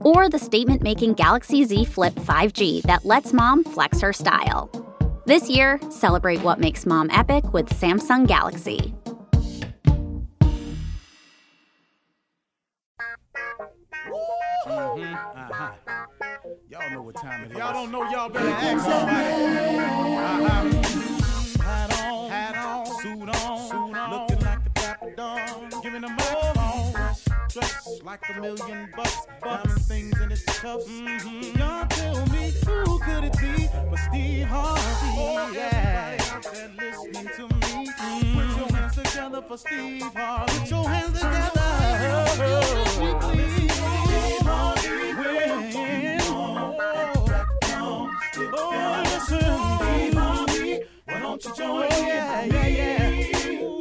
or the statement-making Galaxy Z Flip 5G that lets mom flex her style. This year, celebrate what makes mom epic with Samsung Galaxy. Mm-hmm. Uh-huh. Y'all know what time it is. Y'all don't know, y'all better ask somebody. Uh-huh. Hat on, suit on, looking like a dapper dog, giving them dressed like $1 million bucks, diamond things in its cuffs. Mm-hmm. Y'all tell me who could it be but Steve Harvey? Oh yeah, everybody out there listening to me. Mm-hmm. Put your hands together for Steve Harvey. Put your hands together. Oh, Steve Harvey when oh, listen, Steve Harvey, why don't you join me? Yeah. Whoa.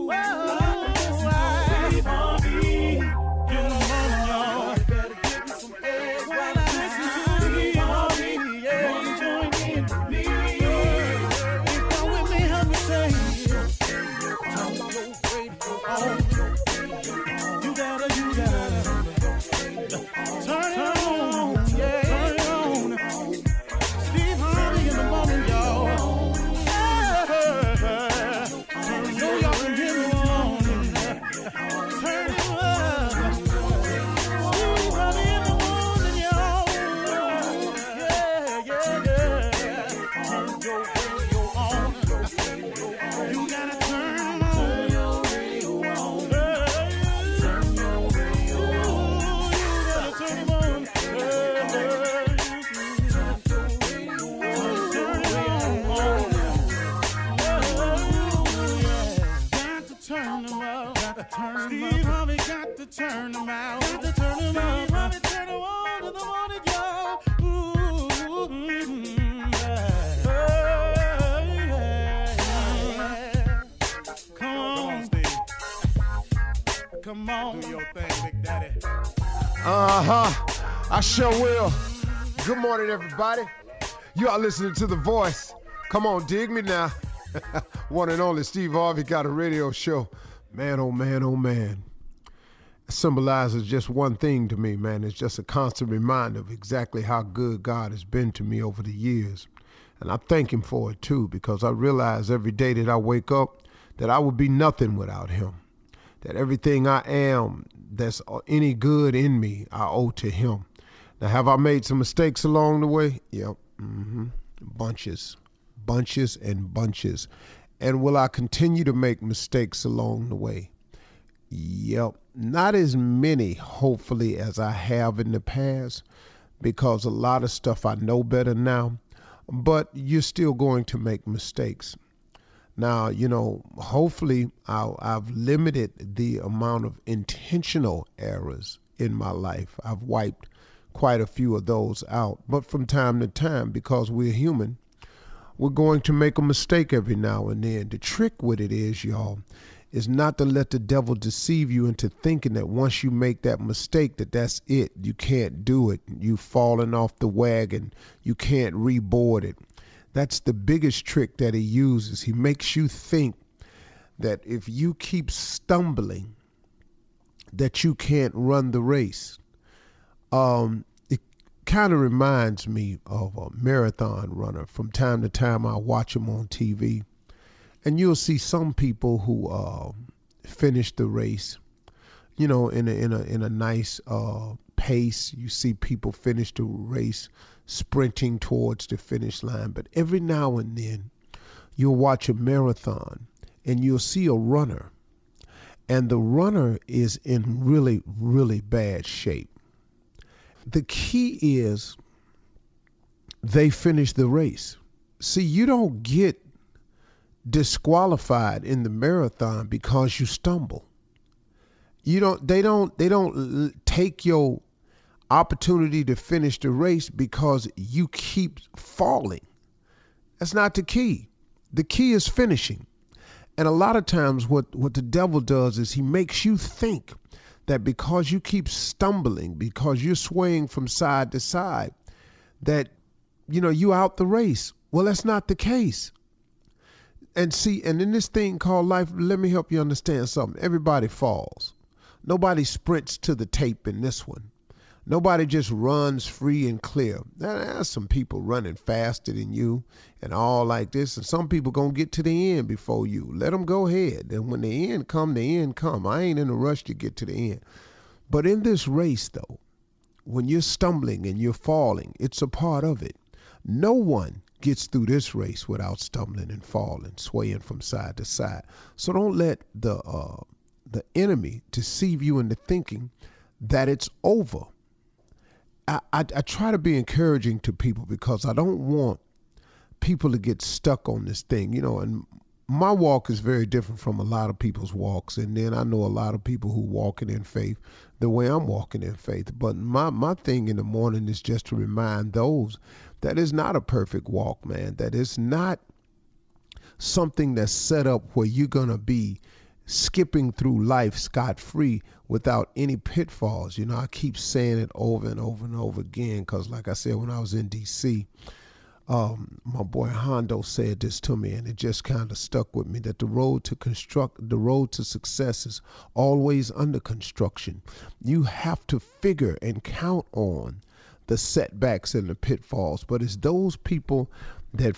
Come on. Do your thing, Big Daddy. Uh-huh. I sure will. Good morning, everybody. You are listening to The Voice. Come on, dig me now. One and only Steve Harvey got a radio show. Man, oh, man, oh, man. It symbolizes just one thing to me, man. It's just a constant reminder of exactly how good God has been to me over the years. And I thank him for it, too, because I realize every day that I wake up that I would be nothing without him. That everything I am that's any good in me, I owe to him. Now, have I made some mistakes along the way? Yep. Mm-hmm. Bunches and bunches. And will I continue to make mistakes along the way? Yep. Not as many, hopefully, as I have in the past, because a lot of stuff I know better now. But you're still going to make mistakes. Now, you know, hopefully I've limited the amount of intentional errors in my life. I've wiped quite a few of those out. But from time to time, because we're human, we're going to make a mistake every now and then. The trick with it is, y'all, is not to let the devil deceive you into thinking that once you make that mistake, that that's it. You can't do it. You've fallen off the wagon. You can't reboard it. That's the biggest trick that he uses. He makes you think that if you keep stumbling, that you can't run the race. It kind of reminds me of a marathon runner. From time to time, I watch him on TV. And you'll see some people who finish the race, you know, in a nice pace. You see people finish the race sprinting towards the finish line. But every now and then, you'll watch a marathon and you'll see a runner. And the runner is in really, really bad shape. The key is they finish the race. See, you don't get disqualified in the marathon because you stumble. They don't take your opportunity to finish the race because you keep falling. That's not the key. The key is finishing. And a lot of times what the devil does is he makes you think that because you keep stumbling, because you're swaying from side to side, that, you know, you out the race. Well, that's not the case. And see, and in this thing called life, let me help you understand something. Everybody falls. Nobody sprints to the tape in this one. Nobody just runs free and clear. There's some people running faster than you and all like this. And some people going to get to the end before you. Let them go ahead. And when the end come. I ain't in a rush to get to the end. But in this race, though, when you're stumbling and you're falling, it's a part of it. No one gets through this race without stumbling and falling, swaying from side to side. So don't let the enemy deceive you into thinking that it's over. I try to be encouraging to people because I don't want people to get stuck on this thing, you know, and my walk is very different from a lot of people's walks. And then I know a lot of people who walking in faith the way I'm walking in faith. But my thing in the morning is just to remind those that is not a perfect walk, man, that it's not something that's set up where you're going to be skipping through life scot-free without any pitfalls. You know, I keep saying it over and over and over again because, like I said, when I was in D.C., my boy Hondo said this to me, and it just kind of stuck with me, that the road to success is always under construction. You have to figure and count on the setbacks and the pitfalls, but it's those people that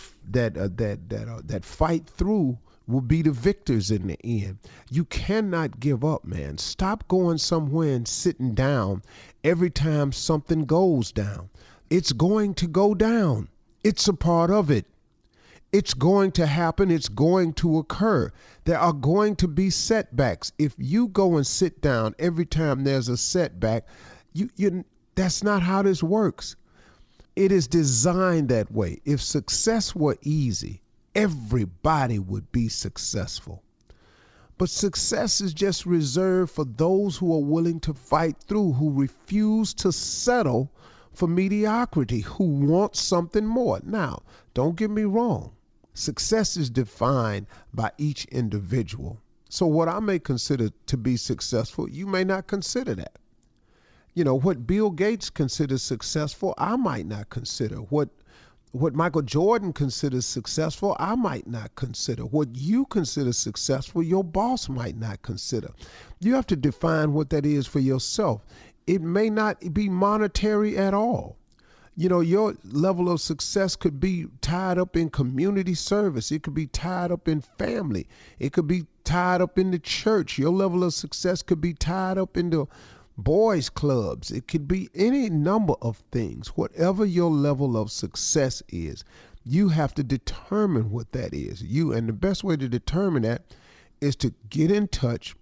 fight through will be the victors in the end. You cannot give up, man. Stop going somewhere and sitting down every time something goes down. It's going to go down. It's a part of it. It's going to happen. It's going to occur. There are going to be setbacks. If you go and sit down every time there's a setback, that's not how this works. It is designed that way. If success were easy, everybody would be successful. But success is just reserved for those who are willing to fight through, who refuse to settle for mediocrity, who want something more. Now, don't get me wrong. Success is defined by each individual. So what I may consider to be successful, you may not consider that. You know, what Bill Gates considers successful, I might not consider. What Michael Jordan considers successful, I might not consider. What you consider successful, your boss might not consider. You have to define what that is for yourself. It may not be monetary at all. You know, your level of success could be tied up in community service. It could be tied up in family. It could be tied up in the church. Your level of success could be tied up in the boys clubs. It could be any number of things. Whatever your level of success is, you have to determine what that is. And the best way to determine that is to get in touch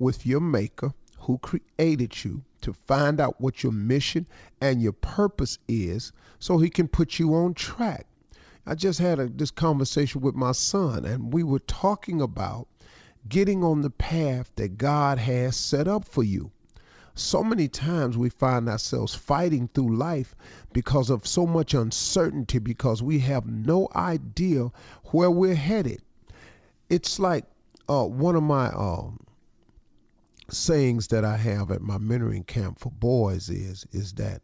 with your maker who created you, to find out what your mission and your purpose is so he can put you on track. I just had this conversation with my son, and we were talking about getting on the path that God has set up for you. So many times we find ourselves fighting through life because of so much uncertainty, because we have no idea where we're headed. It's like one of my sayings that I have at my mentoring camp for boys is that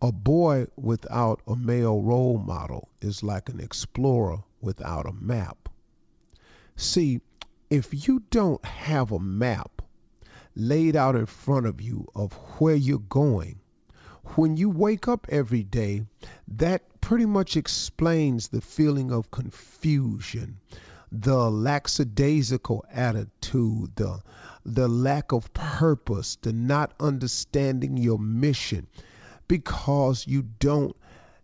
a boy without a male role model is like an explorer without a map. See, if you don't have a map laid out in front of you of where you're going, when you wake up every day, that pretty much explains the feeling of confusion, the lackadaisical attitude, the the lack of purpose, the not understanding your mission, because you don't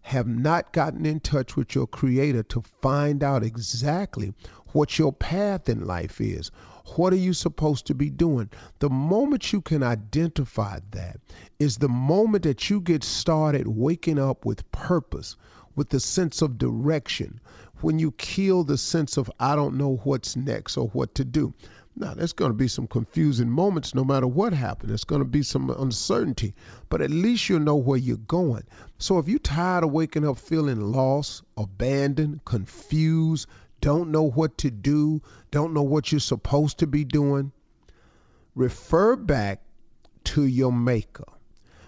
have not gotten in touch with your creator to find out exactly what your path in life is. What are you supposed to be doing? The moment you can identify that is the moment that you get started waking up with purpose, with the sense of direction, when you kill the sense of, I don't know what's next or what to do. Now, there's going to be some confusing moments no matter what happens. There's going to be some uncertainty, but at least you'll know where you're going. So if you're tired of waking up feeling lost, abandoned, confused, don't know what to do, don't know what you're supposed to be doing, refer back to your maker.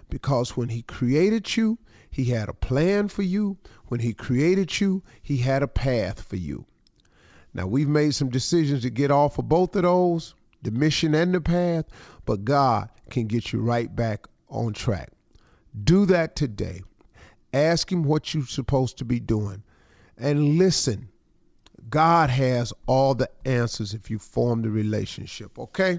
Because when he created you, he had a plan for you. When he created you, he had a path for you. Now, we've made some decisions to get off of both of those, the mission and the path, but God can get you right back on track. Do that today. Ask him what you're supposed to be doing. And listen, God has all the answers if you form the relationship, okay?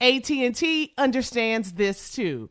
AT&T understands this too.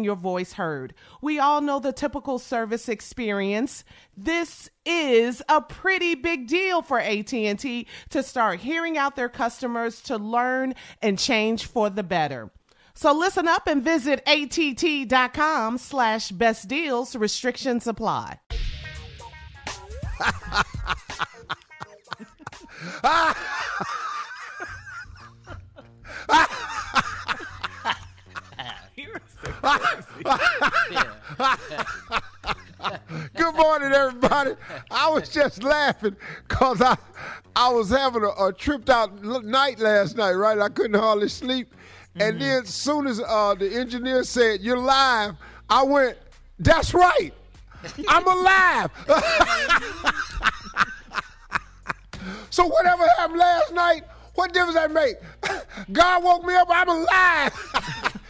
your voice heard. We all know the typical service experience. This is a pretty big deal for AT&T to start hearing out their customers to learn and change for the better. So listen up and visit att.com/bestdeals. Restrictions apply. Good morning, everybody. I was just laughing because I was having a tripped out night last night, right? I couldn't hardly sleep. And then as soon as the engineer said, "You're live," I went, "That's right. I'm alive." So whatever happened last night, what difference that make? God woke me up, I'm alive.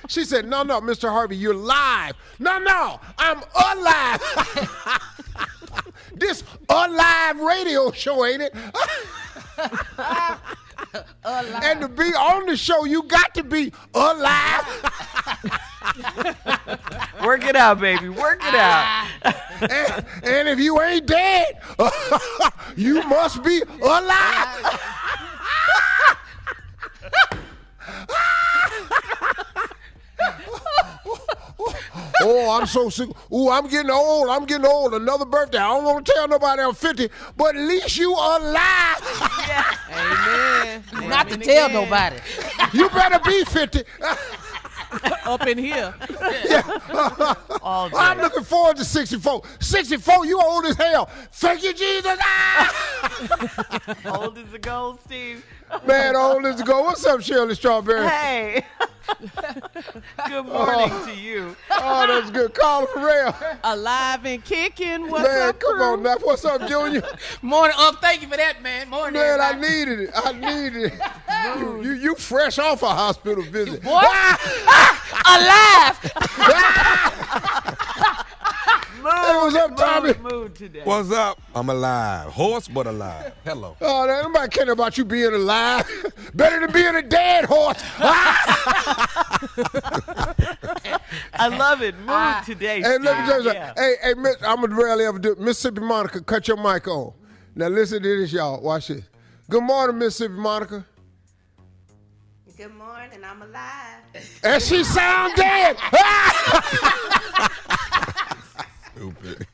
She said, no, Mr. Harvey, you're live. No, I'm alive. This alive radio show, ain't it? Alive. And to be on the show, you got to be alive. Work it out, baby. Work it out. And if you ain't dead, you must be alive. Oh, I'm so sick. Ooh, I'm getting old. Another birthday. I don't want to tell nobody I'm 50, but at least you are alive. Yeah. Amen. Not amen to tell again nobody. You better be 50. Up in here. Yeah. All day. I'm looking forward to 64. 64, you old as hell. Thank you, Jesus. Ah! Old as a gold, Steve. Man, old as a gold. What's up, Shirley Strawberry? Hey. Good morning to you. Oh, that's good. Carla Farrell. Alive and kicking. What's man, up, come crew? On, now. What's up, Junior? Morning, up. Thank you for that, man. Morning, man, everybody. I needed it. You fresh off a hospital visit. What? Alive. Mood, hey, what's up, Tommy? Mood today. What's up? I'm alive. Horse, but alive. Hello. Oh, nobody caring about you being alive. Better than being a dead horse. I love it. Mood today. Hey, let me tell you something. Hey, Miss, I'm going to rarely ever do it. Mississippi Monica, cut your mic on. Now, listen to this, y'all. Watch this. Good morning, Mississippi Monica. Good morning, I'm alive. And she sound dead. Stupid.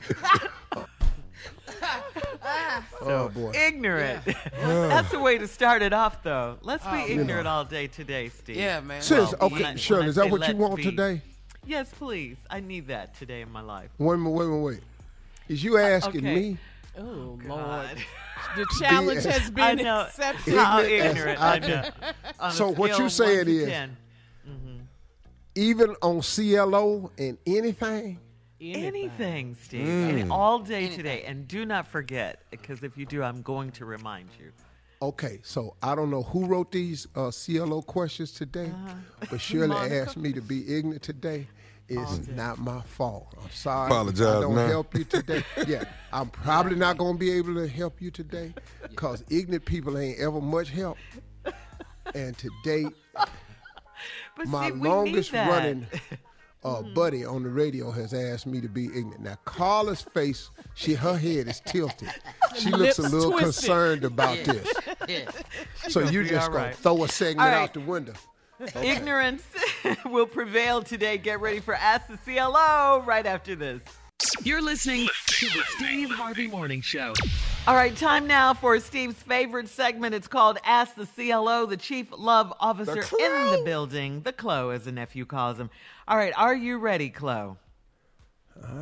So boy. Ignorant. Yeah. That's the way to start it off, though. Let's be ignorant all day today, Steve. Yeah, man. Sis, okay, Shirley, is that what you want today? Yes, please. I need that today in my life. Wait. Is you asking me? Oh, Lord. The challenge has been accepted. How ignorant. I know. So what you saying is, even on CLO and anything, Steve, and all day today. And do not forget, because if you do, I'm going to remind you. Okay, so I don't know who wrote these CLO questions today, but Shirley asked me to be ignorant today. It's not my fault. I'm sorry. Apologize, I don't help you today. Yeah, I'm probably not going to be able to help you today because ignorant people ain't ever much help. And today, my longest running buddy on the radio has asked me to be ignorant. Now, Carla's face, her head is tilted. She looks a little concerned about this. Yeah. So you just going to throw a segment out the window. Okay. Ignorance will prevail today. Get ready for Ask the CLO right after this. You're listening to the Steve Harvey Morning Show. All right, time now for Steve's favorite segment. It's called Ask the CLO, the Chief Love Officer in the building. The CLO, as the nephew calls him. All right, are you ready, CLO? All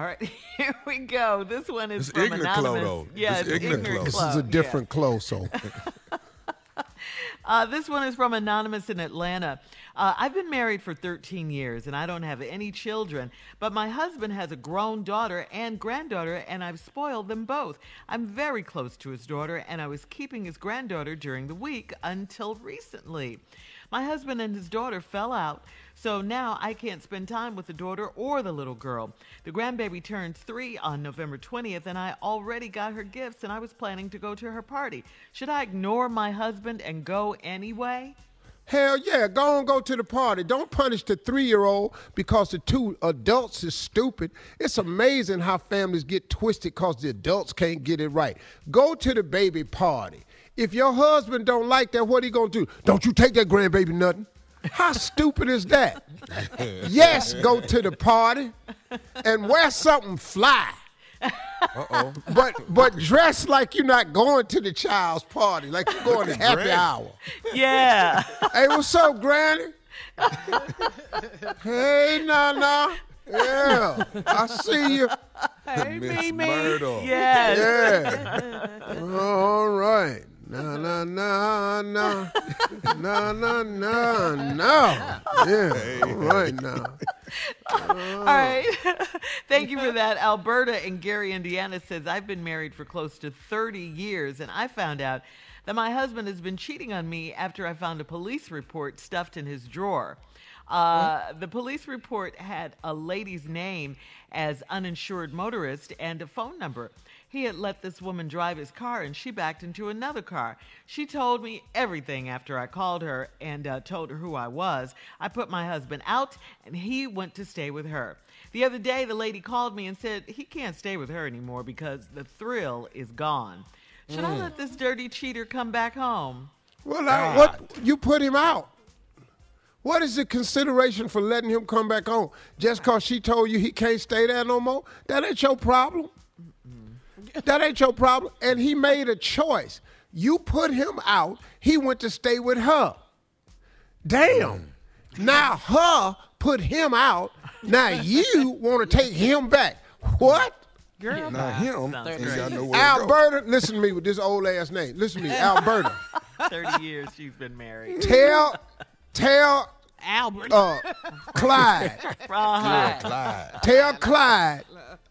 right, here we go. This one is from Anonymous. CLO, though. Yeah, it's ignorant CLO. This is a different CLO, so... this one is from Anonymous in Atlanta. I've been married for 13 years, and I don't have any children. But my husband has a grown daughter and granddaughter, and I've spoiled them both. I'm very close to his daughter, and I was keeping his granddaughter during the week until recently. My husband and his daughter fell out, so now I can't spend time with the daughter or the little girl. The grandbaby turns 3 on November 20th, and I already got her gifts, and I was planning to go to her party. Should I ignore my husband and go anyway? Hell yeah, go on, go to the party. Don't punish the 3-year-old because the 2 adults is stupid. It's amazing how families get twisted because the adults can't get it right. Go to the baby party. If your husband don't like that, what he gonna do? Don't you take that grandbaby nothing. How stupid is that? Yes, go to the party and wear something fly. Uh-oh. But dress like you're not going to the child's party, like you're going to happy hour. Yeah. Hey, what's up, Granny? Hey, Nana. Yeah, I see you. Hey, Miss Myrtle. Yes. Yeah. All right. Na, na, na, na. Na, na, na, na. Yeah, hey. All right now. All right. Thank you for that. Alberta in Gary, Indiana says, I've been married for close to 30 years, and I found out that my husband has been cheating on me after I found a police report stuffed in his drawer. The police report had a lady's name as uninsured motorist and a phone number. He had let this woman drive his car, and she backed into another car. She told me everything after I called her and told her who I was. I put my husband out, and he went to stay with her. The other day, the lady called me and said he can't stay with her anymore because the thrill is gone. Should I let this dirty cheater come back home? Well, you put him out. What is the consideration for letting him come back home? Just because she told you he can't stay there no more? That ain't your problem. That ain't your problem. And he made a choice. You put him out. He went to stay with her. Damn. Now her put him out. Now you want to take him back. What? Girl, now him. Alberta, listen to me with this old ass name. Listen to me, Alberta. 30 years she's been married. Tell Albert, Clyde. Tell Clyde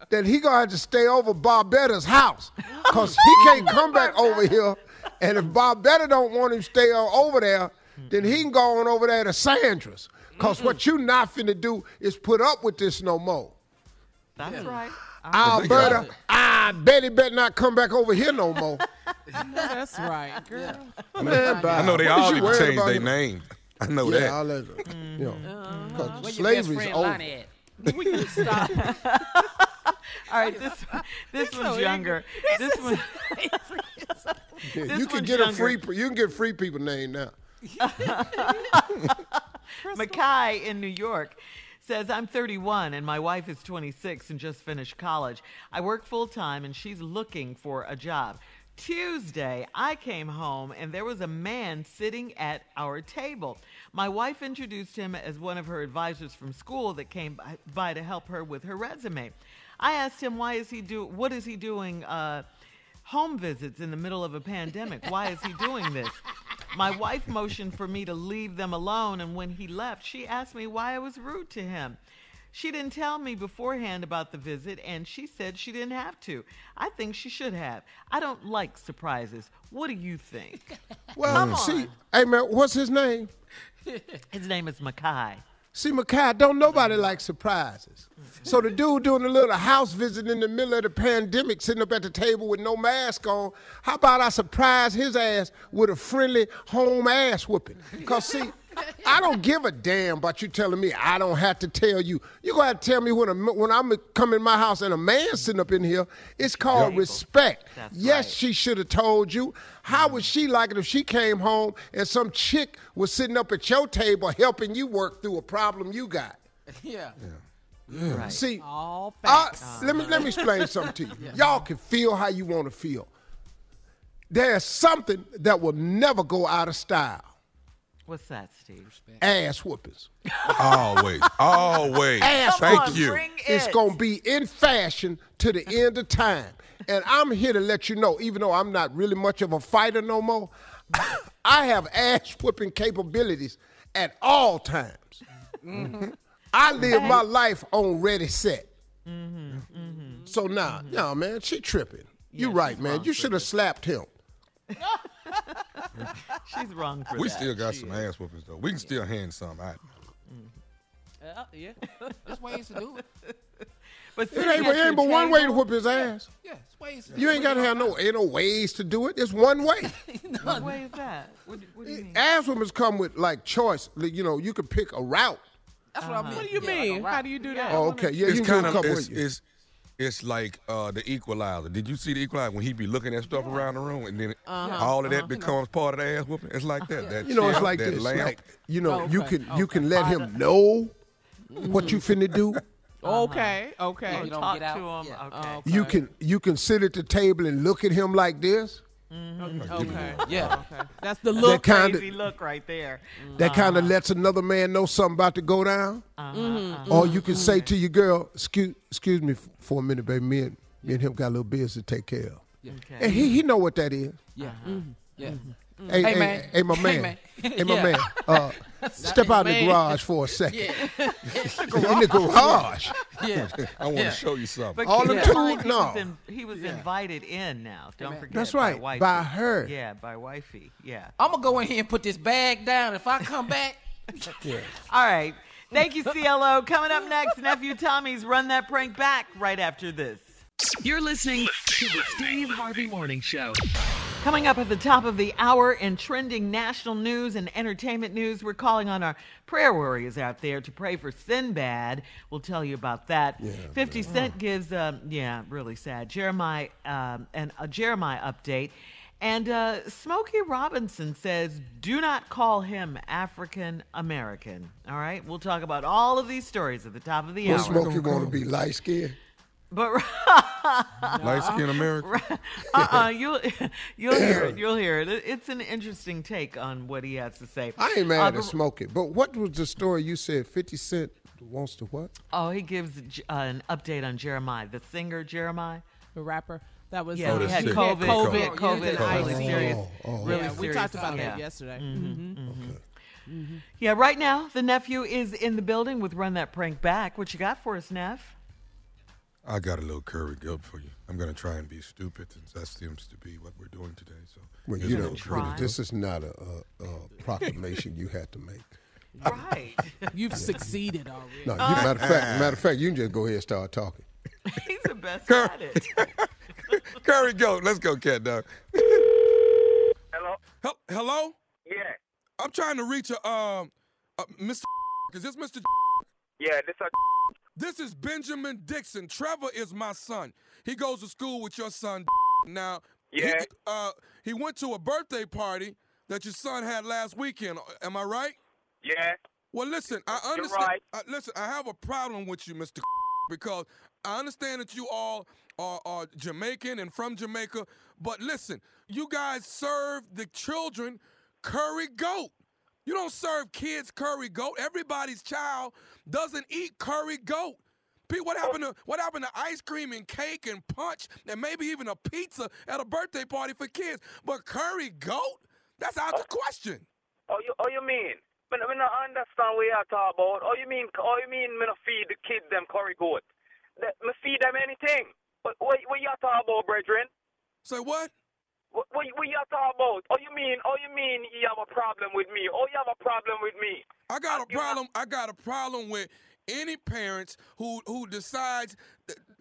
that he gonna have to stay over Barbetta's house because he can't come back over here. And if Barbetta don't want him to stay over there, then he can go on over there to Sandra's. Because what you not finna do is put up with this no more. That's right. Alberta, I bet he better not come back over here no more. No, that's right, girl. Yeah. Man, I know they all need to change their name. I know that. All that you know, slavery's over. We can stop. All right, this one's younger. This one. You can get free people name now. Makai in New York says, I'm 31 and my wife is 26 and just finished college. I work full time and she's looking for a job. Tuesday, I came home and there was a man sitting at our table. My wife introduced him as one of her advisors from school that came by to help her with her resume. I asked him, what is he doing home visits in the middle of a pandemic? Why is he doing this? My wife motioned for me to leave them alone, and when he left, she asked me why I was rude to him. She didn't tell me beforehand about the visit, and she said she didn't have to. I think she should have. I don't like surprises. What do you think? Well, see, hey, man, what's his name? His name is Makai. See, Makai, don't nobody like surprises. So the dude doing a little house visit in the middle of the pandemic, sitting up at the table with no mask on, how about I surprise his ass with a friendly home ass whooping? Because, see, I don't give a damn about you telling me I don't have to tell you. You're going to have to tell me when I come in my house and a man sitting up in here. It's called respect. That's yes, right. She should have told you. How would she like it if she came home and some chick was sitting up at your table helping you work through a problem you got? Yeah. Right. See, all facts. Let me explain something to you. Yeah. Y'all can feel how you want to feel. There's something that will never go out of style. What's that, Steve? Respect. Ass whoopers. Always. Ass whoopers. Thank you. It's going to be in fashion to the end of time. And I'm here to let you know, even though I'm not really much of a fighter no more, I have ass whooping capabilities at all times. Mm-hmm. I live my life on ready, set. Mm-hmm. Mm-hmm. So nah, man, she tripping. Yeah, you right, man. You should have slapped him. She's wrong for that. We still got some ass whoopings, though. We can still hand some out. Yeah. There's ways to do it. But it ain't but one way to whoop his ass. Yeah, it's ways to do it. You ain't got to have no ways to do it. It's one way. What way is that? What do you mean? Ass whoopings come with, like, choice. You know, you can pick a route. That's what I mean. What do you mean? Like, how do you do that? Oh, okay. Yeah, you can do a couple of it. It's like the Equalizer. Did you see the Equalizer when he be looking at stuff around the room, and then all of that becomes part of the ass whooping? It's like that. That it's like that this. Like, you know, you can let him know what you finna do. Okay. Yeah, you don't talk get out. To him. Yeah. Okay. You can sit at the table and look at him like this. Mm-hmm. Okay. Yeah. Okay. That's the look. That crazy look right there. That kind of lets another man know something about to go down. Or you can say to your girl, excuse me for a minute, baby. Me and him got a little business to take care of. Yeah. Okay. And he know what that is. Yeah. Mm-hmm. Yeah. Mm-hmm. Hey, man. Hey, my man. Hey, my man. Step out in the garage for a second. Yeah. In the garage. Yeah. I want to show you something. But all the tools, he was invited in now. Don't forget. That's right. By her. Yeah, by wifey. Yeah. I'm going to go in here and put this bag down. If I come back. All right. Thank you, CLO. Coming up next, Nephew Tommy's Run That Prank Back right after this. You're listening to the Steve Harvey Morning Show. Coming up at the top of the hour in trending national news and entertainment news, we're calling on our prayer warriors out there to pray for Sinbad. We'll tell you about that. Yeah, 50 Cent gives, really sad, Jeremiah update. And Smokey Robinson says, do not call him African American. All right? We'll talk about all of these stories at the top of the hour. Smokey want to be light-skinned? But light-skinned American. You'll hear it. It's an interesting take on what he has to say. I ain't mad at Smokey. But what was the story you said? 50 Cent wants to what? Oh, he gives an update on Jeremiah, the singer Jeremiah, the rapper. That was he had COVID. Really serious. Really serious. We talked about that yesterday. Mm-hmm. Okay. Mm-hmm. Yeah. Right now, the nephew is in the building with Run That Prank Back. What you got for us, Neff? I got a little curry guilt for you. I'm going to try and be stupid, since that seems to be what we're doing today. So, you know, this is not a proclamation you had to make. Right. You've succeeded already. No, matter of fact, you can just go ahead and start talking. He's the best at it. Curry goat. Let's go, cat dog. Hello? Hello? Yeah. I'm trying to reach Mr. Is this Mr. Yeah, this This is Benjamin Dixon. Trevor is my son. He goes to school with your son. Now, he went to a birthday party that your son had last weekend. Am I right? Yeah. Well, listen, I understand. You're right. Listen, I have a problem with you, Mr. because I understand that you all are Jamaican and from Jamaica, but listen, you guys serve the children curry goat. You don't serve kids curry goat. Everybody's child doesn't eat curry goat. Pete, what happened to ice cream and cake and punch and maybe even a pizza at a birthday party for kids? But curry goat? That's out of the question. Oh, you mean? I don't understand what you're talking about. Oh, you mean I feed the kids them curry goat? I feed them anything. What you talking about, brethren? Say what? What you talking about? Oh, you mean you have a problem with me? Oh, you have a problem with me? I got a problem with any parents who decides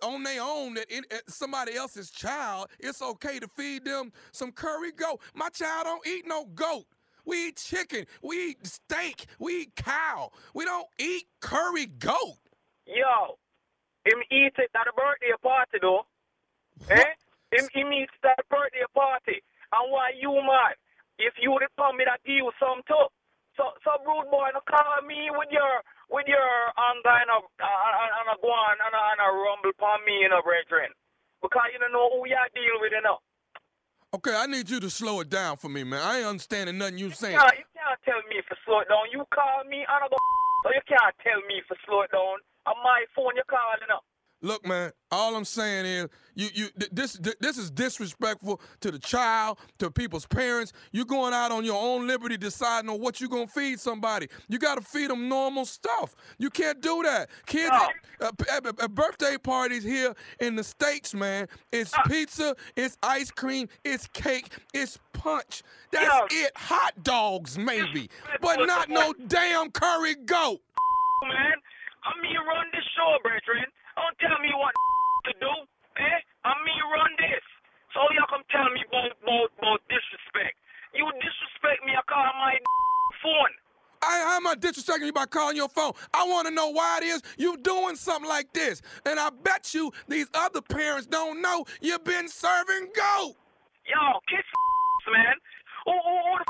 on their own that somebody else's child, it's okay to feed them some curry goat. My child don't eat no goat. We eat chicken. We eat steak. We eat cow. We don't eat curry goat. Yo, him eat it at a birthday party, though. What? Eh? Him eat it at a birthday party. And why you mad? If you would come me that give you some too. So rude boy, no call me with your anger and a go on and a rumble upon me, you know, brethren. Because you don't know who you are dealing with, you know. Okay, I need you to slow it down for me, man. I ain't understanding nothing you saying. You can't tell me to slow it down. You call me, I don't go. So you can't tell me to slow it down. On my phone, you're calling up. Look, man, all I'm saying is this is disrespectful to the child, to people's parents. You're going out on your own liberty deciding on what you're going to feed somebody. You got to feed them normal stuff. You can't do that. Kids at birthday parties here in the States, man, it's pizza, it's ice cream, it's cake, it's punch. That's it. Hot dogs, maybe, but not no damn curry goat. Man, I'm here on the show, brethren. Don't tell me what to do, eh? I'm me run this. So y'all come tell me about disrespect. You disrespect me, I call my phone. How am I disrespecting you by calling your phone? I want to know why it is you doing something like this. And I bet you these other parents don't know you've been serving goat. Yo, kiss man. Who the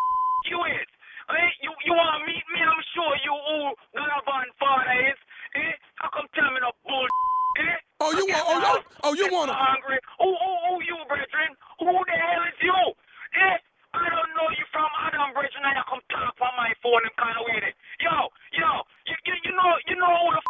you is? I mean, you want to meet me? I'm sure you who the loving father is. Eh? How come tell me no bull? Oh, you want to? Hungry. Oh, you, brethren. Who the hell is you? Eh? I don't know you from Adam, brethren. I come talk on my phone and kind of with it. Yo, you know who the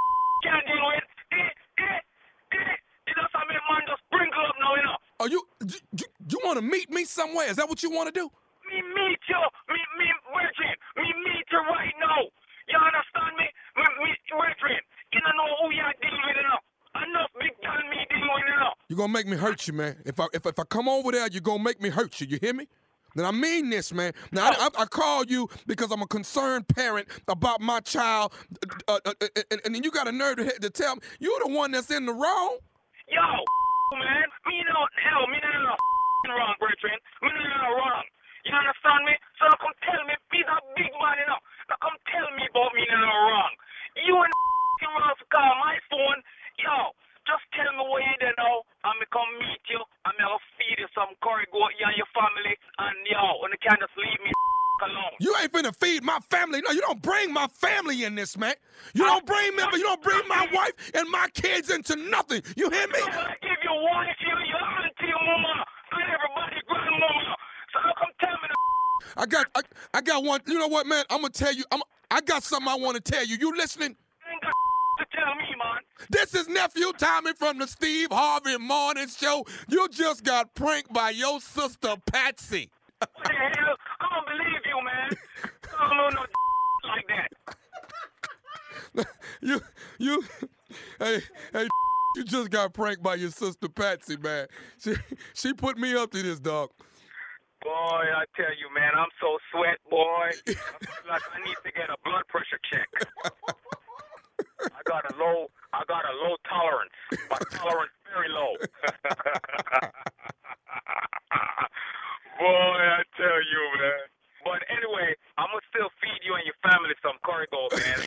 can deal with? Eh? You know some man just sprinkle up now, you know. Oh, you want to meet me somewhere? Is that what you want to do? Me meet you, me brethren. Me meet you right now. You understand me? Me brethren. You don't know who you are dealing with now. Enough big time me dealing with now. You're going to make me hurt you, man. If I come over there, you're going to make me hurt you. You hear me? And I mean this, man. Now, I call you because I'm a concerned parent about my child. And then you got a nerve to tell me you're the one that's in the wrong. Yo, man. Me not wrong, brethren. Me not wrong. You understand me? So now come tell me, be that big man, you know. Now come tell me about me not wrong. You and wrong to call my phone. Yo, just tell me where you there now, and me come meet you, and me I'll feed you some curry goat, you and your family, and yo, and you can't just leave me alone. You ain't finna feed my family. No, you don't bring my family in this, man. You don't bring my wife and my kids into nothing. You hear me? I give your wife, your auntie, your mama, and everybody, grandmama. So come tell me I got one. You know what, man? I'm gonna tell you. I got something I want to tell you. You listening? To tell me, man. This is Nephew Tommy from the Steve Harvey Morning Show. You just got pranked by your sister, Patsy. What the hell? I don't believe you, man. I don't know no like that. Hey, you just got pranked by your sister, Patsy, man. She put me up to this, dog. Boy, I tell you, man, I'm so sweat, boy. I feel like I need to get a blood pressure check. I got a low tolerance. My tolerance very low. Boy, I tell you, man. But anyway, I'm gonna still feed you and your family some curry goat, man.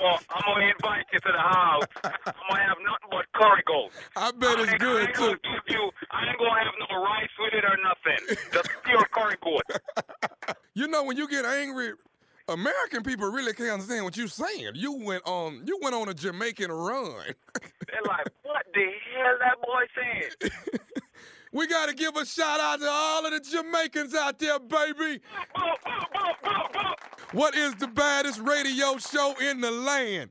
I'm gonna invite you to the house. I'm gonna have nothing but curry goat. I bet it's good too. I ain't gonna have no rice with it or nothing. Just pure curry goat. You know, when you get angry, American people really can't understand what you're saying. You went on a Jamaican run. They're like, what the hell that boy saying? We got to give a shout-out to all of the Jamaicans out there, baby. What is the baddest radio show in the land?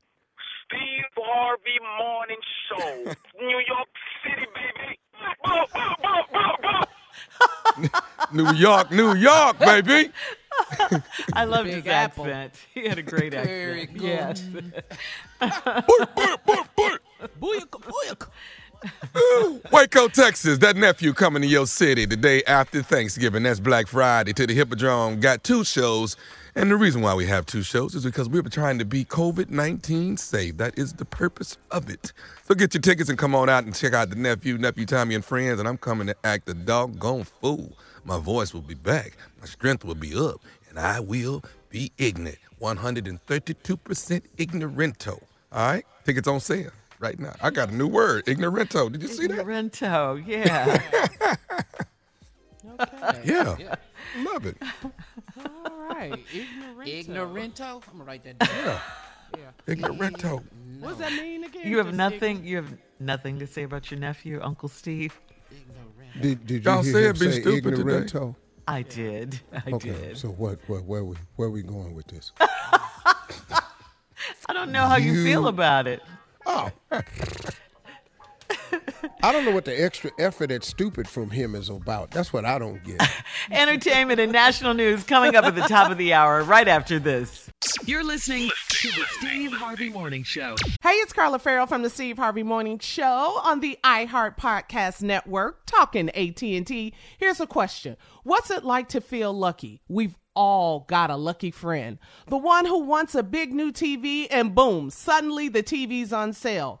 Steve Harvey Morning Show. New York City, baby. New York, baby. I loved his accent. He had a great accent. Very good. Yes. Boy. Waco, Texas, that nephew coming to your city the day after Thanksgiving. That's Black Friday to the Hippodrome. Got two shows, and the reason why we have two shows is because we're trying to be COVID-19 safe. That is the purpose of it. So get your tickets and come on out and check out the nephew Tommy and friends, and I'm coming to act a doggone fool. My voice will be back, my strength will be up, and I will be ignorant. 132% ignoranto. All right? Tickets on sale right now. I got a new word, ignoranto. Did you see that? Ignoranto, yeah. Okay. Yeah. Love it. All right. Ignoranto. I'm going to write that down. Yeah. Ignoranto. No. What does that mean again? You have nothing to say about your nephew, Uncle Steve? Ignoranto. Did you y'all hear him say ignoranto today? I did. So where are we going with this? I don't know how you feel about it. Oh. I don't know what the extra effort at stupid from him is about. That's what I don't get. Entertainment and national news coming up at the top of the hour right after this. You're listening to the Steve Harvey Morning Show. Hey, it's Carla Farrell from the Steve Harvey Morning Show on the iHeart Podcast Network, talking AT&T. Here's a question. What's it like to feel lucky? We've all got a lucky friend. The one who wants a big new TV and boom, suddenly the TV's on sale.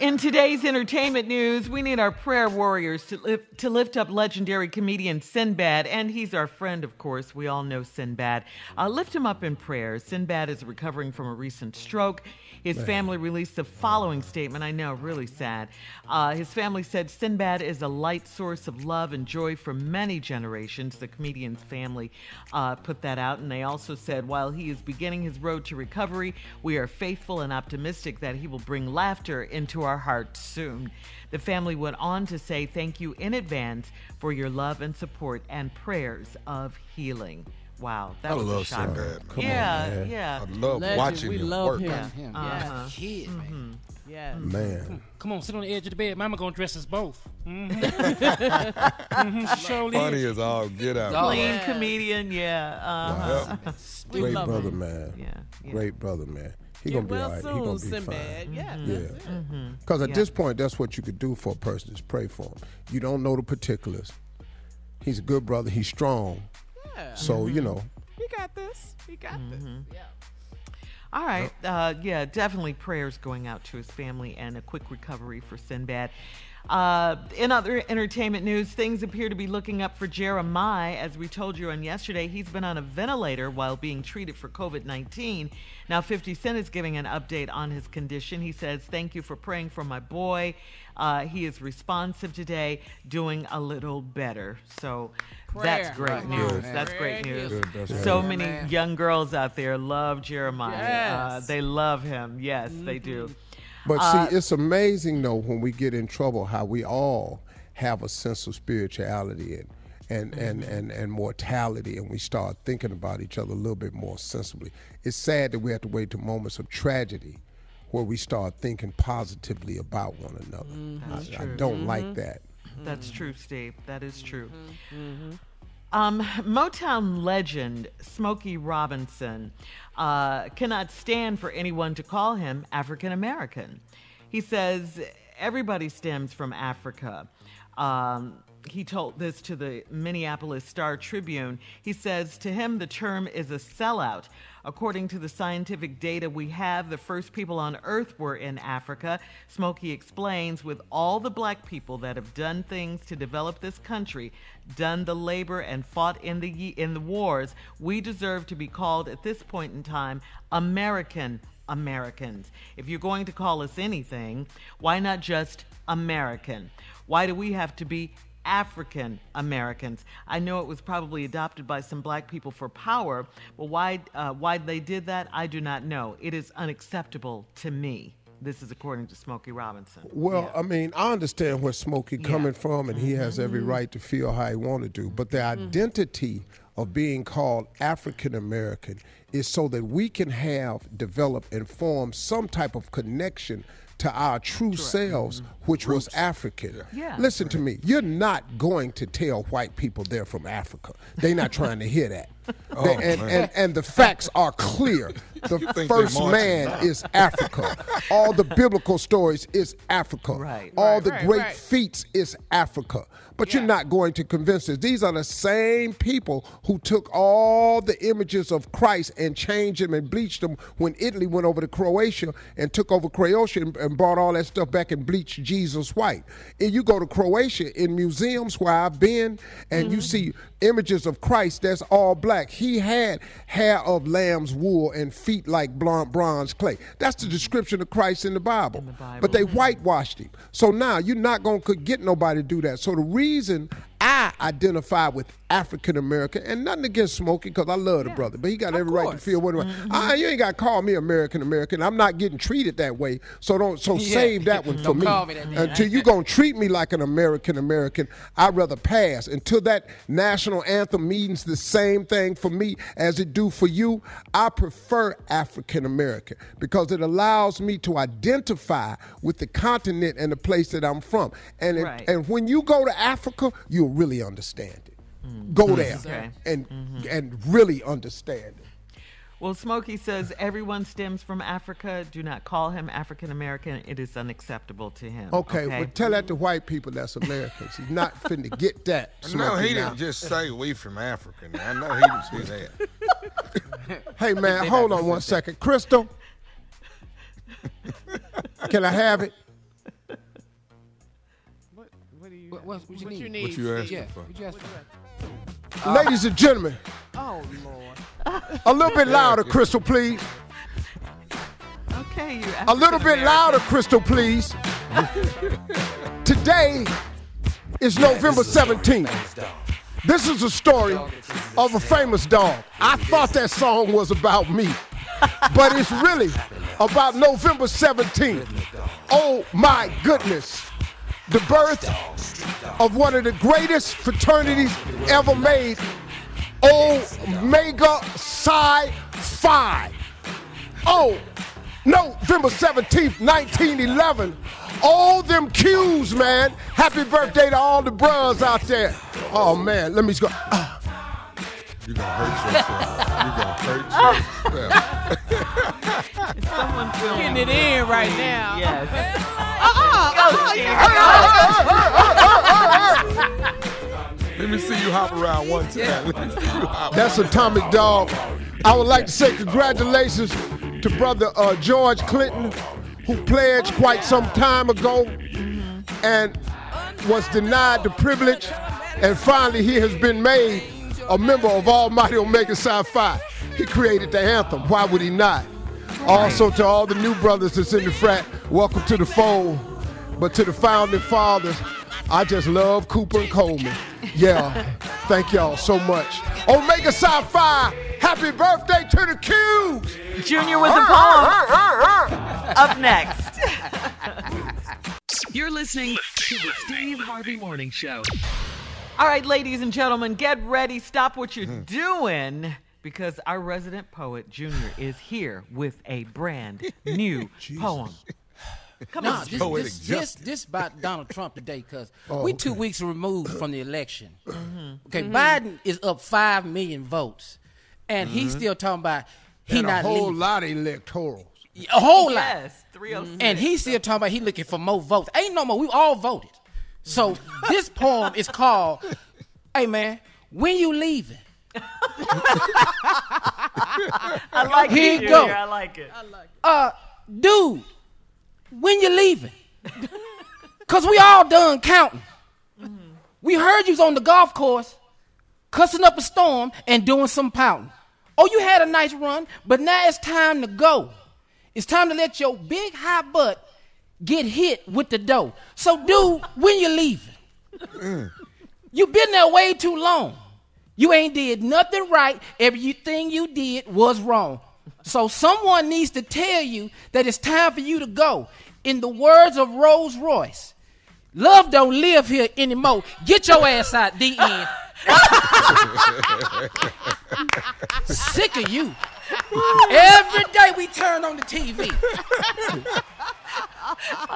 In today's entertainment news, we need our prayer warriors to lift up legendary comedian Sinbad, and he's our friend, of course. We all know Sinbad. Lift him up in prayer. Sinbad is recovering from a recent stroke. His family released the following statement. I know, really sad. His family said Sinbad is a light source of love and joy for many generations. The comedian's family put that out, and they also said, while he is beginning his road to recovery, we are faithful and optimistic that he will bring laughter into our hearts soon. The family went on to say thank you in advance for your love and support and prayers of healing. Wow, that was a shocker. Come on, man. I love watching him work. We love him. Yeah, kid, man. Yes. Man. Come on, sit on the edge of the bed. Mama gonna dress us both. Mm-hmm. Mm-hmm. Funny as all get out. Clean comedian, Wow. Great brother, man. Yeah. Great brother, man. He gonna be all right. He gonna be fine. Yeah. Because at this point, that's what you could do for a person is pray for him. You don't know the particulars. He's a good brother. He's strong. So, you know. We got this. Yeah. All right. Definitely prayers going out to his family and a quick recovery for Sinbad. In other entertainment news, things appear to be looking up for Jeremiah. As we told you on yesterday, he's been on a ventilator while being treated for COVID-19. Now 50 Cent is giving an update on his condition. He says, thank you for praying for my boy. He is responsive today, doing a little better. So that's great news. Yes. That's great news. Good. So many young girls out there love Jeremiah. Yes. They love him. Yes, they do. But see, it's amazing, though, when we get in trouble, how we all have a sense of spirituality and mortality, and we start thinking about each other a little bit more sensibly. It's sad that we have to wait to moments of tragedy where we start thinking positively about one another. I don't like that. That's true, Steve. That is true. Motown legend Smokey Robinson cannot stand for anyone to call him African American. He says everybody stems from Africa. He told this to the Minneapolis Star-Tribune. He says, to him, the term is a sellout. According to the scientific data we have, the first people on Earth were in Africa. Smokey explains, with all the black people that have done things to develop this country, done the labor and fought in the wars, we deserve to be called at this point in time American Americans. If you're going to call us anything, why not just American? Why do we have to be African Americans? I know it was probably adopted by some black people for power, but why they did that, I do not know. It is unacceptable to me. This is according to Smokey Robinson. Well, yeah. I mean, I understand where Smokey coming from, and he has every right to feel how he want to do, but the identity of being called African American is so that we can have, develop, and form some type of connection to our true selves, which was African. Listen to me. You're not going to tell white people they're from Africa. They're not trying to hear that. And the facts are clear. The first man is Africa. All the biblical stories is Africa. All the great feats is Africa. But you're not going to convince us. These are the same people who took all the images of Christ and changed them and bleached them when Italy went over to Croatia and took over Croatia and brought all that stuff back and bleached Jesus white. And you go to Croatia in museums where I've been and you see images of Christ that's all black. He had hair of lamb's wool and feet like blonde bronze clay. That's the description of Christ in the Bible. But they whitewashed him. So now you're not going to get nobody to do that. So the reason I identify with African American, and nothing against Smokey, because I love the brother, but he got every right to feel what he wants. You ain't got to call me American American. I'm not getting treated that way, so don't. So save that one for me. Call me that until you gonna treat me like an American American, I'd rather pass. Until that national anthem means the same thing for me as it do for you, I prefer African American because it allows me to identify with the continent and the place that I'm from. And and when you go to Africa, you'll really understand it. Go there and really understand it. Well, Smokey says everyone stems from Africa. Do not call him African American. It is unacceptable to him. Okay? Well, tell that to white people that's Americans. He's not finna get that. No, he didn't just say we from Africa. Now, I know he didn't say that. Hey, man, hold on one second. Crystal, can I have it? What you need? What you asking for? What you asking for? Ladies and gentlemen. Oh, Lord. A little bit louder, Crystal, please. Okay. A little bit louder, Crystal, please. Today is November 17th. This is a story of a famous dog. I thought that song was about me, but it's really about November 17th. Oh, my goodness. The birth of one of the greatest fraternities ever made, Omega Psi Phi. Oh, November 17th, 1911. All them Q's, man. Happy birthday to all the bros out there. Oh, man, let me just go. You're going to hurt yourself. You're going to hurt yourself. Someone's getting it in right now. Yes. Let me see you hop around one time. That's Atomic Dog. I would like to say congratulations to Brother George Clinton, who pledged quite some time ago and was denied the privilege, and finally he has been made a member of Almighty Omega Psi Phi. He created the anthem. Why would he not? Also, to all the new brothers that's in the frat, welcome to the fold. But to the founding fathers, I just love Cooper and Coleman. Yeah, thank y'all so much. Omega Psi Phi, happy birthday to the Qs! Junior with the poem. Up next. You're listening to the Steve Harvey Morning Show. All right, ladies and gentlemen, get ready. Stop what you're doing, because our resident poet, Junior, is here with a brand new poem. Come on, this about Donald Trump today, because we're 2 weeks removed from the election. Okay, Biden is up 5 million votes, and he's still talking about he and not a whole lot of electorals. A whole lot. 306. And he's still talking about he looking for more votes. Ain't no more. We all voted. So this poem is called, "Hey Man, When You Leaving?" I like it. Here go. I like it. Dude, when you leaving? Because we all done counting. We heard you was on the golf course cussing up a storm and doing some pouting. Oh, you had a nice run, but now it's time to go. It's time to let your big high butt get hit with the dough. So, dude, when you leaving? You been there way too long. You ain't did nothing right. Everything you did was wrong. So someone needs to tell you that it's time for you to go. In the words of Rolls Royce, love don't live here anymore. Get your ass out, D.N. Sick of you. Every day we turn on the TV.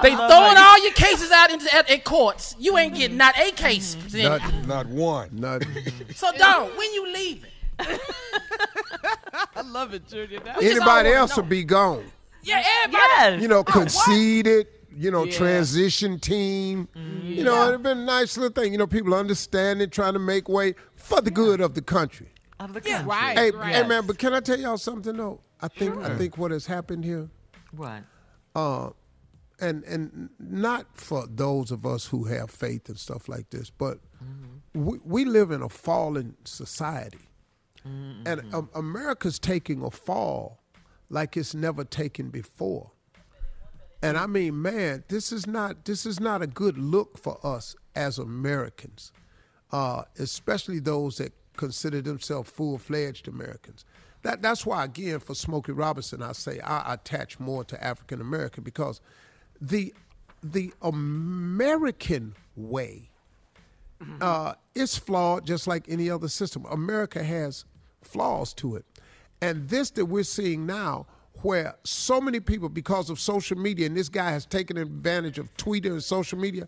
They throwing all your cases out at courts. You ain't getting not a case. Not one. Not. So, dog, when you leaving? I love it, Junior. Anybody else will be gone. Yeah, everybody. Yes. You know, conceded. You know, transition team. You know, it'd been a nice little thing. You know, people understanding, trying to make way for the good of the country. Of the country. Right. Hey, man, but can I tell y'all something though? I think what has happened here. What? And not for those of us who have faith and stuff like this, but we live in a fallen society. And America's taking a fall like it's never taken before. And I mean, man, this is not a good look for us as Americans, especially those that consider themselves full-fledged Americans. That's why, again, for Smokey Robinson, I say I attach more to African American, because the American way is flawed, just like any other system. America has flaws to it, and this that we're seeing now, where so many people, because of social media, and this guy has taken advantage of Twitter and social media,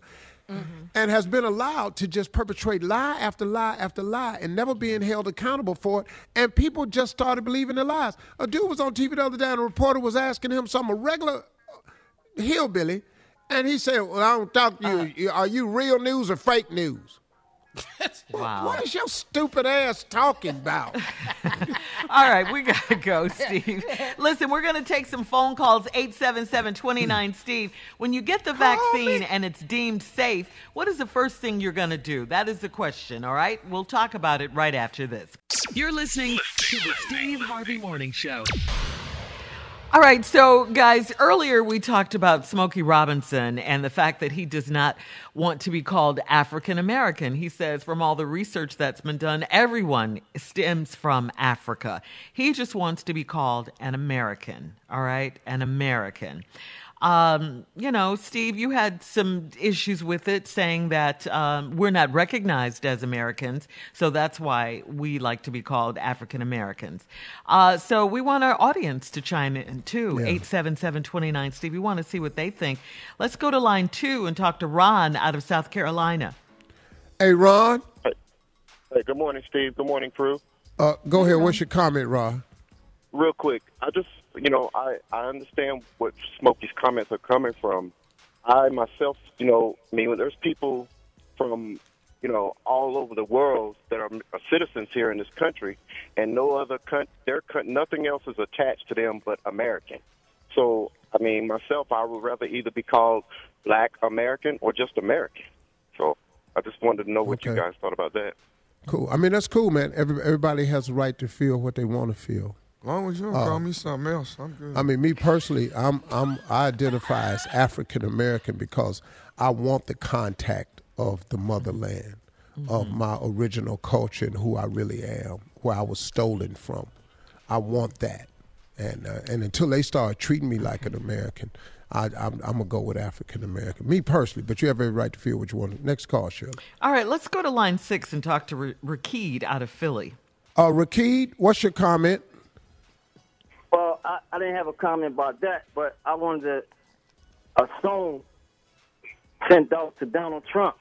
and has been allowed to just perpetrate lie after lie after lie and never being held accountable for it, and people just started believing the lies. A dude was on TV the other day, and a reporter was asking him something, a regular hillbilly, and he said, "Well, I don't talk to you. Are you real news or fake news?" Wow. What is your stupid ass talking about? All right, we got to go, Steve. Listen, we're going to take some phone calls, 877-29-STEVE. When you get the vaccine and it's deemed safe, what is the first thing you're going to do? That is the question, all right? We'll talk about it right after this. You're listening to the Steve Harvey Morning Show. All right, so guys, earlier we talked about Smokey Robinson and the fact that he does not want to be called African American. He says, from all the research that's been done, everyone stems from Africa. He just wants to be called an American, all right? An American. You know, Steve, you had some issues with it, saying that we're not recognized as Americans, so that's why we like to be called African Americans. So we want our audience to chime in, too, 877-29-STEVE. We want to see what they think. Let's go to line 2 and talk to Ron out of South Carolina. Hey, Ron. Hey, good morning, Steve. Good morning, crew. Go ahead. What's your comment, Ron? Real quick, I understand what Smokey's comments are coming from. I myself, there's people from, all over the world that are citizens here in this country, and no other nothing else is attached to them but American. So, myself, I would rather either be called Black American or just American. So, I just wanted to know what you guys thought about that. Cool. That's cool, man. Everybody has a right to feel what they want to feel. As long as you don't call me something else, I'm good. Me personally, I identify as African American because I want the contact of the motherland, of my original culture and who I really am, where I was stolen from. I want that, and until they start treating me like an American, I'm going to go with African American. Me personally, but you have every right to feel what you want. Next call, Shirley. All right, let's go to line 6 and talk to Rakid out of Philly. Rakid, what's your comment? Well, I didn't have a comment about that, but I wanted a song sent out to Donald Trump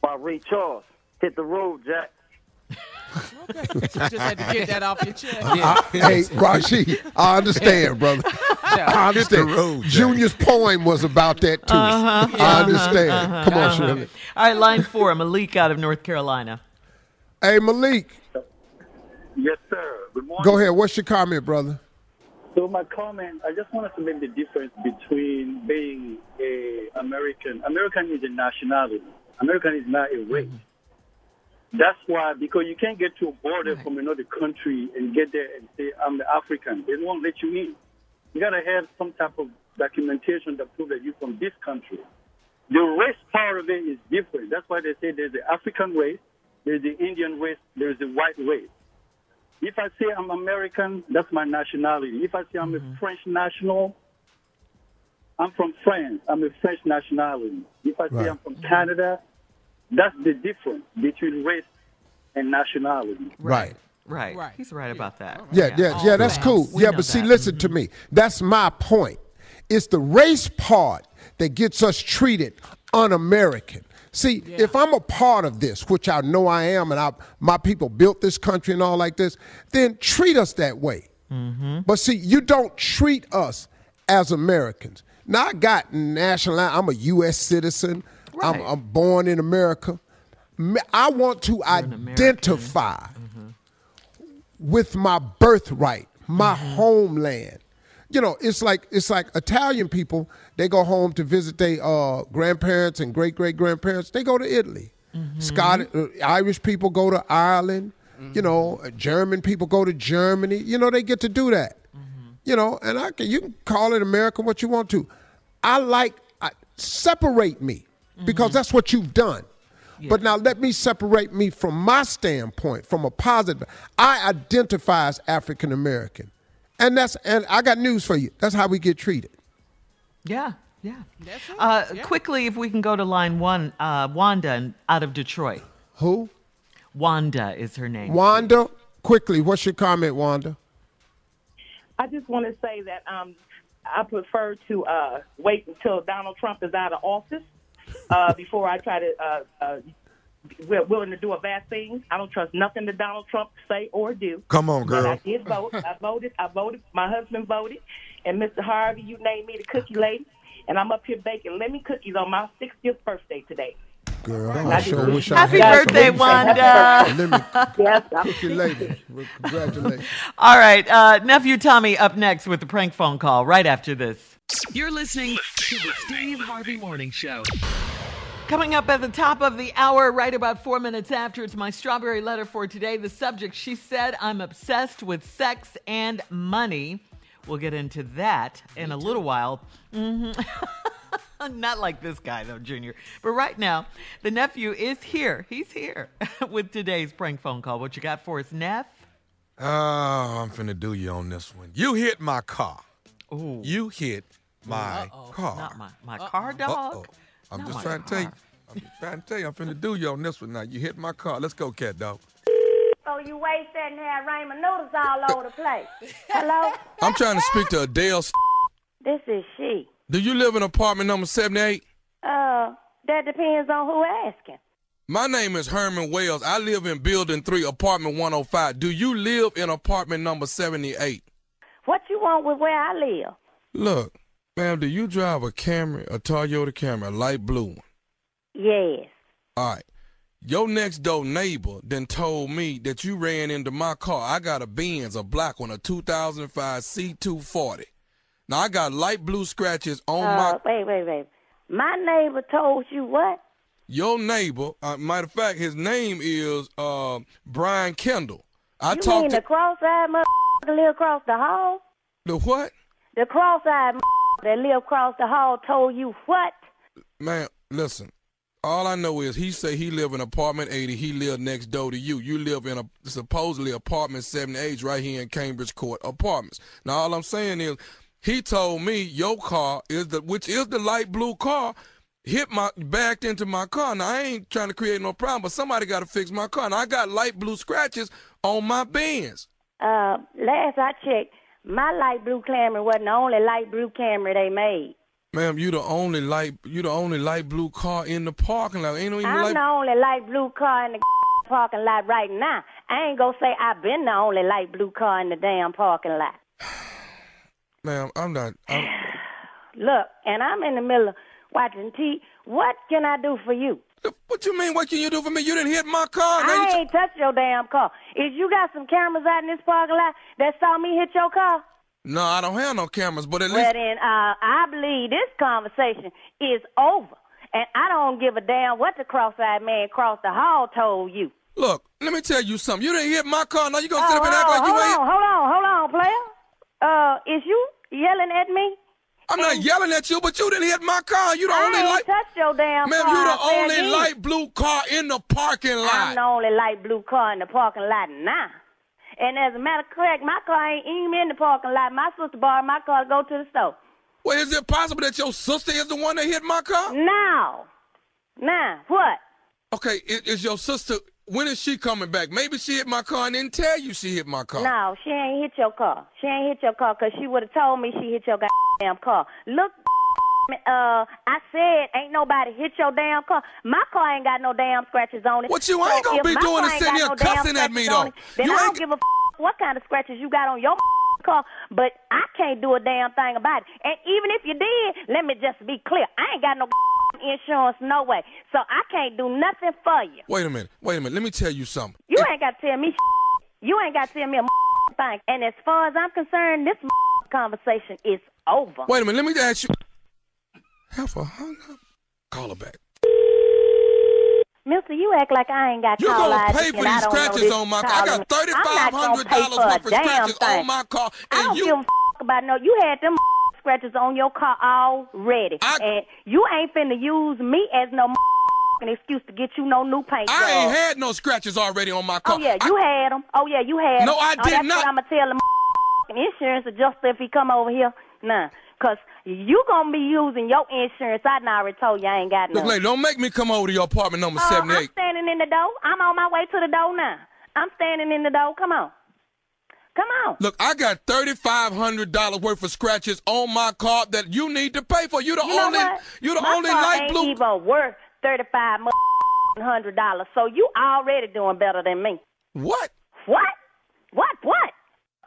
by Ray Charles. Hit the road, Jack. Okay. You just had to get that off your chest. Hey, Rashid, I understand, brother. I understand. Road, Junior's poem was about that, too. I understand. Come on, Shirley. All right, line 4, Malik out of North Carolina. Hey, Malik. Yes, sir. Good morning. Go ahead. What's your comment, brother? So my comment, I just wanted to make the difference between being a American. American is a nationality. American is not a race. That's why, because you can't get to a border from another country and get there and say, I'm the African. They won't let you in. You got to have some type of documentation that proves that you're from this country. The race part of it is different. That's why they say there's the African race, there's the Indian race, there's the white race. If I say I'm American, that's my nationality. If I say I'm a French national, I'm from France. I'm a French nationality. If I say I'm from Canada, that's the difference between race and nationality. Right. He's right about that. Yeah, that's cool. We but see, listen to me. That's my point. It's the race part that gets us treated un-American. See, if I'm a part of this, which I know I am, and my people built this country and all like this, then treat us that way. But see, you don't treat us as Americans. Now, I got national, I'm a U.S. citizen. Right. I'm born in America. I want to identify with my birthright, my homeland. You know, it's like Italian people, they go home to visit their grandparents and great-great-grandparents. They go to Italy. Scottish, Irish people go to Ireland. You know, German people go to Germany. You know, they get to do that. You know, and you can call it America what you want to. Separate me because that's what you've done. But now let me separate me from my standpoint, from a positive. I identify as African-American. And I got news for you. That's how we get treated. Yeah. That's it. Quickly, if we can go to line 1, Wanda out of Detroit. Who? Wanda is her name. Wanda, quickly, what's your comment, Wanda? I just want to say that I prefer to wait until Donald Trump is out of office before I try to we're willing to do a bad thing. I don't trust nothing that Donald Trump say or do. Come on, girl. But I did vote. I voted. My husband voted. And Mr. Harvey, you named me the cookie lady. And I'm up here baking lemon cookies on my 60th birthday today. Girl, I sure wish I had. Happy birthday, Wanda. Yes, cookie lady. Congratulations. All right. Nephew Tommy up next with the prank phone call right after this. You're listening to the Steve Harvey Morning Show. Coming up at the top of the hour, right about 4 minutes after, it's my strawberry letter for today. The subject, she said, I'm obsessed with sex and money. We'll get into that in a little while. Not like this guy, though, Junior. But right now, the nephew is here. He's here with today's prank phone call. What you got for us, Neff? Oh, I'm finna do you on this one. You hit my car. Ooh. You hit my car. Not my car, dog. I'm just trying to tell you. I'm finna do you on this one now. You hit my car. Let's go, cat dog. So you wait sitting there and ramen noodles all over the place. Hello? I'm trying to speak to Adele. This is she. Do you live in apartment number 78? That depends on who asking. My name is Herman Wells. I live in building 3, apartment 105. Do you live in apartment number 78? What you want with where I live? Look. Ma'am, do you drive a Camry, a Toyota Camry, a light blue one? Yes. All right. Your next door neighbor then told me that you ran into my car. I got a Benz, a black one, a 2005 C240. Now, I got light blue scratches on my... Wait. My neighbor told you what? Your neighbor, matter of fact, his name is Brian Kendall. You mean the cross-eyed motherfucker that live across the hall? The what? The cross-eyed that live across the hall told you what? Man, listen. All I know is he say he live in apartment 80. He live next door to you. You live in a supposedly apartment 78 right here in Cambridge Court Apartments. Now, all I'm saying is He told me your car is the, which is the light blue car, backed into my car. Now, I ain't trying to create no problem, but somebody got to fix my car. And I got light blue scratches on my Benz. Last I checked, my light blue Camry wasn't the only light blue Camry they made. Ma'am, you the only light blue car in the parking lot. Ain't no even I'm the only light blue car in the parking lot right now. I ain't gonna say I've been the only light blue car in the damn parking lot. Ma'am, I'm not. Look, and I'm in the middle of watching TV. What can I do for you? What you mean, what can you do for me? You didn't hit my car. I ain't touched your damn car. If you got some cameras out in this parking lot that saw me hit your car? No, I don't have no cameras, but at least... Well, then, I believe this conversation is over, and I don't give a damn what the cross-eyed man across the hall told you. Look, let me tell you something. You didn't hit my car. Now you're going to sit up and act like you ain't... Hold on, player. Is you yelling at me? I'm not yelling at you, but you didn't hit my car. You the only light. I ain't touched your damn car. Ma'am, you the only light blue car in the parking lot. I'm the only light blue car in the parking lot now. And as a matter of fact, my car ain't even in the parking lot. My sister borrowed my car to go to the store. Well, is it possible that your sister is the one that hit my car? No. Now, what? Okay, is your sister, when is she coming back? Maybe she hit my car and didn't tell you she hit my car. No, she ain't hit your car. She ain't hit your car because she would have told me she hit your goddamn car. Look, I said ain't nobody hit your damn car. My car ain't got no damn scratches on it. What you ain't going to be doing is sitting here cussing at me, though. Then I don't give a what kind of scratches you got on your car, but I can't do a damn thing about it. And even if you did, let me just be clear. I ain't got no insurance, no way. So I can't do nothing for you. Wait a minute. Let me tell you something. You ain't got to tell me You ain't got to tell me a thing. And as far as I'm concerned, this conversation is over. Wait a minute. Let me ask you. Have a hung up. Call her back. Mister, you act like I ain't got you call ID. You're going to pay for these scratches on my car. I got $3,500 worth of scratches on my car. I don't give a about no. You had them scratches on your car already. And you ain't finna use me as no excuse to get you no new paint job. I ain't had no scratches already on my car. Oh, yeah, you had them. Oh, yeah, you had them. No, I did not. I'm going to tell the insurance adjuster if he come over here. Nah, because... You gonna be using your insurance. I already told you I ain't got none. Look, lady, don't make me come over to your apartment number 78. I'm standing in the door. I'm on my way to the door now. I'm standing in the door. Come on. Come on. Look, I got $3,500 worth of scratches on my car that you need to pay for. You the only light blue. My car ain't even worth $3,500. So you already doing better than me. What? What? What?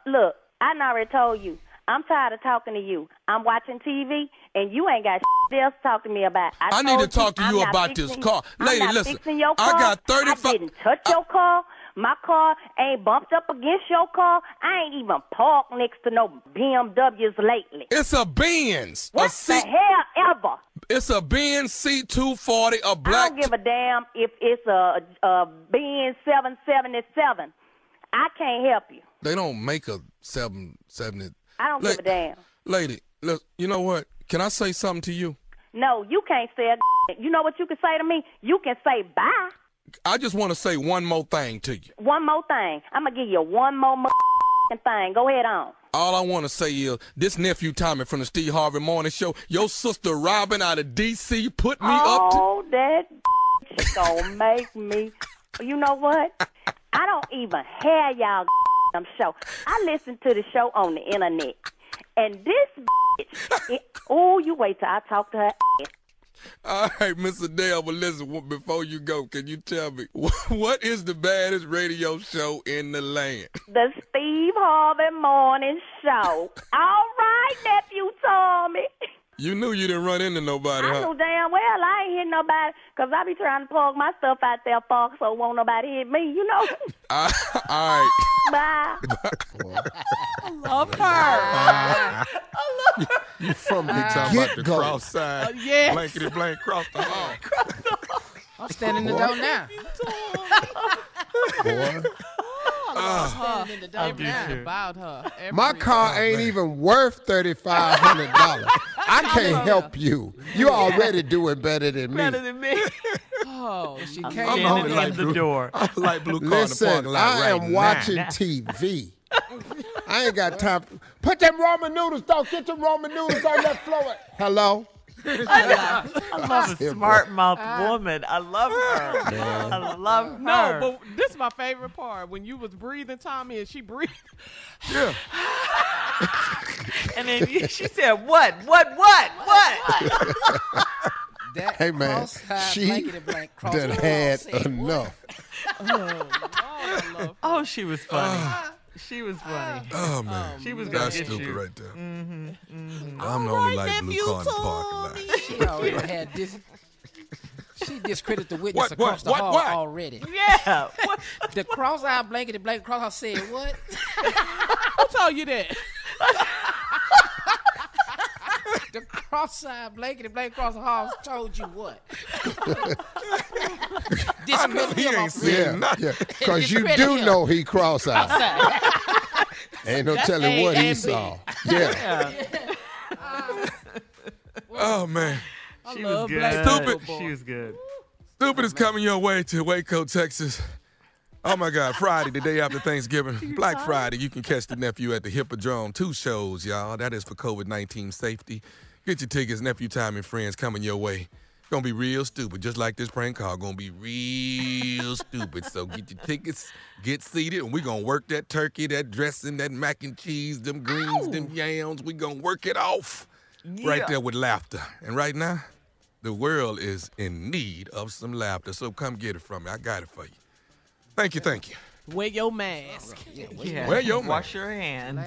Look, I already told you. I'm tired of talking to you. I'm watching TV, and you ain't got shit else to talk to me about. I need to talk to you about this car. Lady, listen. I got 35. I didn't touch your car. My car ain't bumped up against your car. I ain't even parked next to no BMWs lately. It's a Benz. What the hell ever? It's a Benz C240, a black. I don't give a damn if it's a Benz 777. I can't help you. They don't make a 777. I don't give a damn. Lady, look, you know what? Can I say something to you? No, you can't say it. You know what you can say to me? You can say bye. I just want to say one more thing to you. One more thing. I'm going to give you one more thing. Go ahead on. All I want to say is, this nephew Tommy from the Steve Harvey Morning Show, your sister Robin out of D.C. put me up to... Oh, that is going to make me... You know what? I don't even hear y'all... show. I listen to the show on the internet, and this bitch, you wait till I talk to her. All right, Miss Adele, but listen, before you go, can you tell me what is the baddest radio show in the land? The Steve Harvey Morning Show. All right, nephew Tommy. You knew you didn't run into nobody, I knew damn well I ain't hit nobody, because I be trying to plug my stuff out there, folks, so won't nobody hit me, you know? All right. Bye. I love her. You from big time about the cross side. Yes. Blankety blank cross the hall. I'm standing in the door now. Boy. I'm standing in the door now about her. My car ain't even worth $3,500. I can't help you. You already doing better than me. Oh, she can't in the door. I light blue car in the parking lot right now. Listen, I am watching TV. I ain't got time. Put them ramen noodles, dog. Get them ramen noodles on that floor. Hello? I love a smart mouth woman. I love her. Yeah. I love her. No, but this is my favorite part. When you was breathing, Tommy, and she breathed. Yeah. And then she said, what? That hey, man, she had enough. Oh, she was funny. She was funny. Oh, man. She was that's stupid right there. Mm-hmm. Mm-hmm. I'm the only light blue car in the parking lot. She already had this. She discredited the witness across the hall already. Yeah. The cross-eyed blankety blank cross said, what? Who told you that? The cross-eyed blankety blank cross the hall told you what? I know he ain't saying nothing. Because you do know he cross-eyed. Ain't no telling what he saw. Yeah. Oh, man. She was good. Stupid. She was good. Stupid is coming your way to Waco, Texas. Oh, my God. Friday, the day after Thanksgiving. Black Friday. You can catch the Nephew at the Hippodrome. 2 shows, y'all. That is for COVID-19 safety. Get your tickets. Nephew Tommy and Friends coming your way. Gonna be real stupid, just like this prank call. Gonna be real stupid. So get your tickets, get seated, and we gonna work that turkey, that dressing, that mac and cheese, them greens, them yams. We gonna work it off right there with laughter. And right now, the world is in need of some laughter. So come get it from me. I got it for you. Thank you, thank you. Wear your mask. Yeah. Wear your mask. Wash your hands.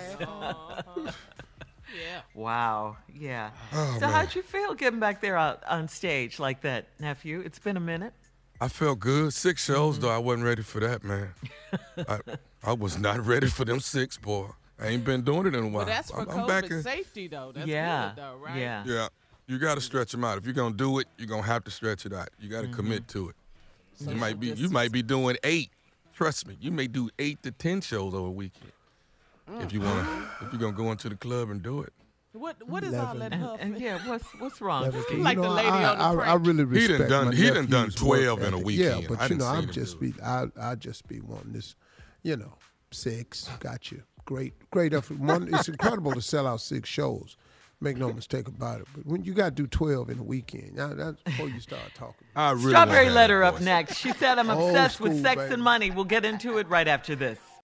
Yeah. Wow. Yeah. Oh, so man. How'd you feel getting back there out on stage like that, Nephew? It's been a minute. I felt good. 6 shows, though. I wasn't ready for that, man. I was not ready for them 6, boy. I ain't been doing it in a while. But that's for COVID safety, though. That's good, though, right? Yeah. Yeah. You got to stretch them out. If you're going to do it, you're going to have to stretch it out. You got to commit to it. So you might be doing 8. Trust me. You may do 8 to 10 shows over a weekend. If you want to, if you're gonna go into the club and do it, what is all that huff? And yeah, what's wrong? Like the lady on the prank. I really respect. He done 12 in a weekend. Yeah, but I just be wanting this, 6. Got you. Great effort. It's incredible to sell out 6 shows. Make no mistake about it. But when you got to do 12 in a weekend, that's before you start talking. I really Strawberry letter up next. She said, I'm obsessed with sex and money. We'll get into it right after this.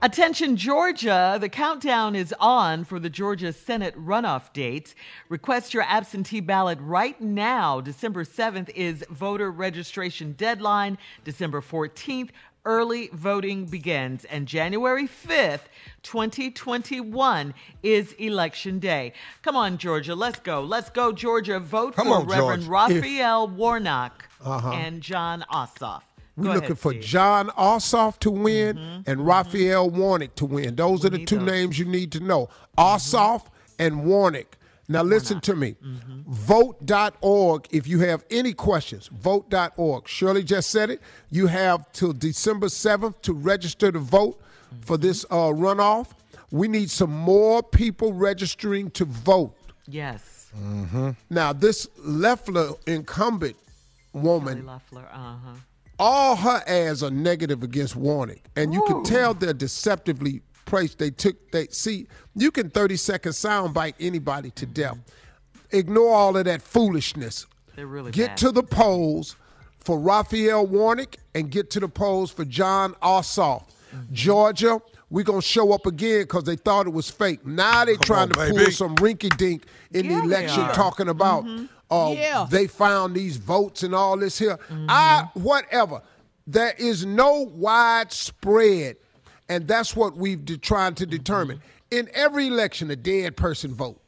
Attention, Georgia. The countdown is on for the Georgia Senate runoff date. Request your absentee ballot right now. December 7th is voter registration deadline. December 14th, early voting begins. And January 5th, 2021 is Election Day. Come on, Georgia. Let's go. Let's go, Georgia. Vote Come for on, Reverend George. Raphael Warnock and John Ossoff. We're looking for John Ossoff to win and Raphael Warnock to win. Those are the two names you need to know, Ossoff and Warnock. Now, listen to me. Vote.org, if you have any questions, vote.org. Shirley just said it. You have till December 7th to register to vote for this runoff. We need some more people registering to vote. Yes. Now, this Loeffler incumbent woman, all her ads are negative against Warnock, and you can tell they're deceptively priced. You can 30-second soundbite anybody to death. Ignore all of that foolishness. They're really get bad. To the polls for Raphael Warnock and get to the polls for John Ossoff. Mm-hmm. Georgia, we're going to show up again because they thought it was fake. Now they're trying to pull some rinky-dink in the election talking about they found these votes and all this here. Mm-hmm. Whatever. There is no widespread, and that's what we've trying to determine. In every election, a dead person vote.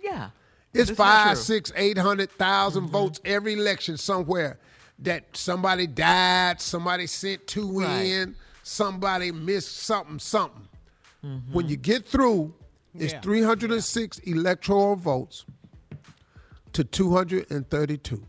Yeah. It's 500,000, 600,000, 800,000 votes every election somewhere that somebody died, somebody sent two in, somebody missed something. Mm-hmm. When you get through, it's 306 electoral votes to 232.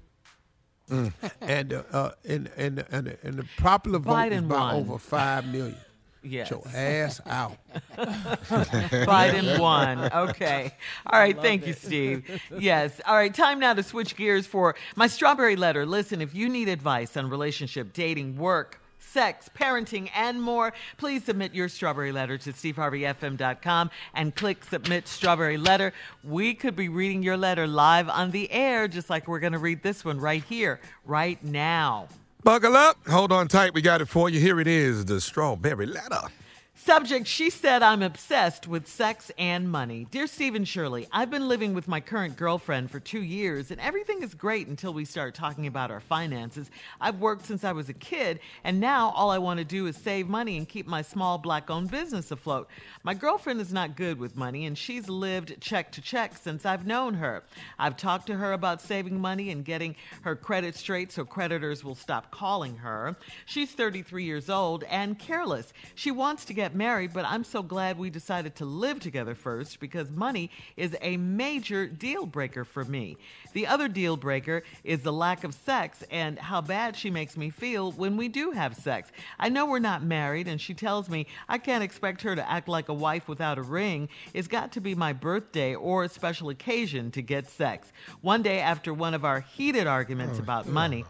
Mm. and the popular vote Biden is by over 5 million. Yes. Get your ass out. Biden won. Okay. All right. Thank you, Steve. Yes. All right. Time now to switch gears for my strawberry letter. Listen, if you need advice on relationship, dating, work, sex, parenting, and more, please submit your strawberry letter to steveharveyfm.com and click Submit Strawberry Letter. We could be reading your letter live on the air, just like we're going to read this one right here, right now. Buckle up. Hold on tight. We got it for you. Here it is, the strawberry letter. Subject, she said, I'm obsessed with sex and money. Dear Steve and Shirley, I've been living with my current girlfriend for 2 years, and everything is great until we start talking about our finances. I've worked since I was a kid, and now all I want to do is save money and keep my small black-owned business afloat. My girlfriend is not good with money, and she's lived check to check since I've known her. I've talked to her about saving money and getting her credit straight so creditors will stop calling her. She's 33 years old and careless. She wants to get married, but I'm so glad we decided to live together first because money is a major deal breaker for me. The other deal breaker is the lack of sex and how bad she makes me feel when we do have sex. I know we're not married, and she tells me I can't expect her to act like a wife without a ring. It's got to be my birthday or a special occasion to get sex. One day after one of our heated arguments about money,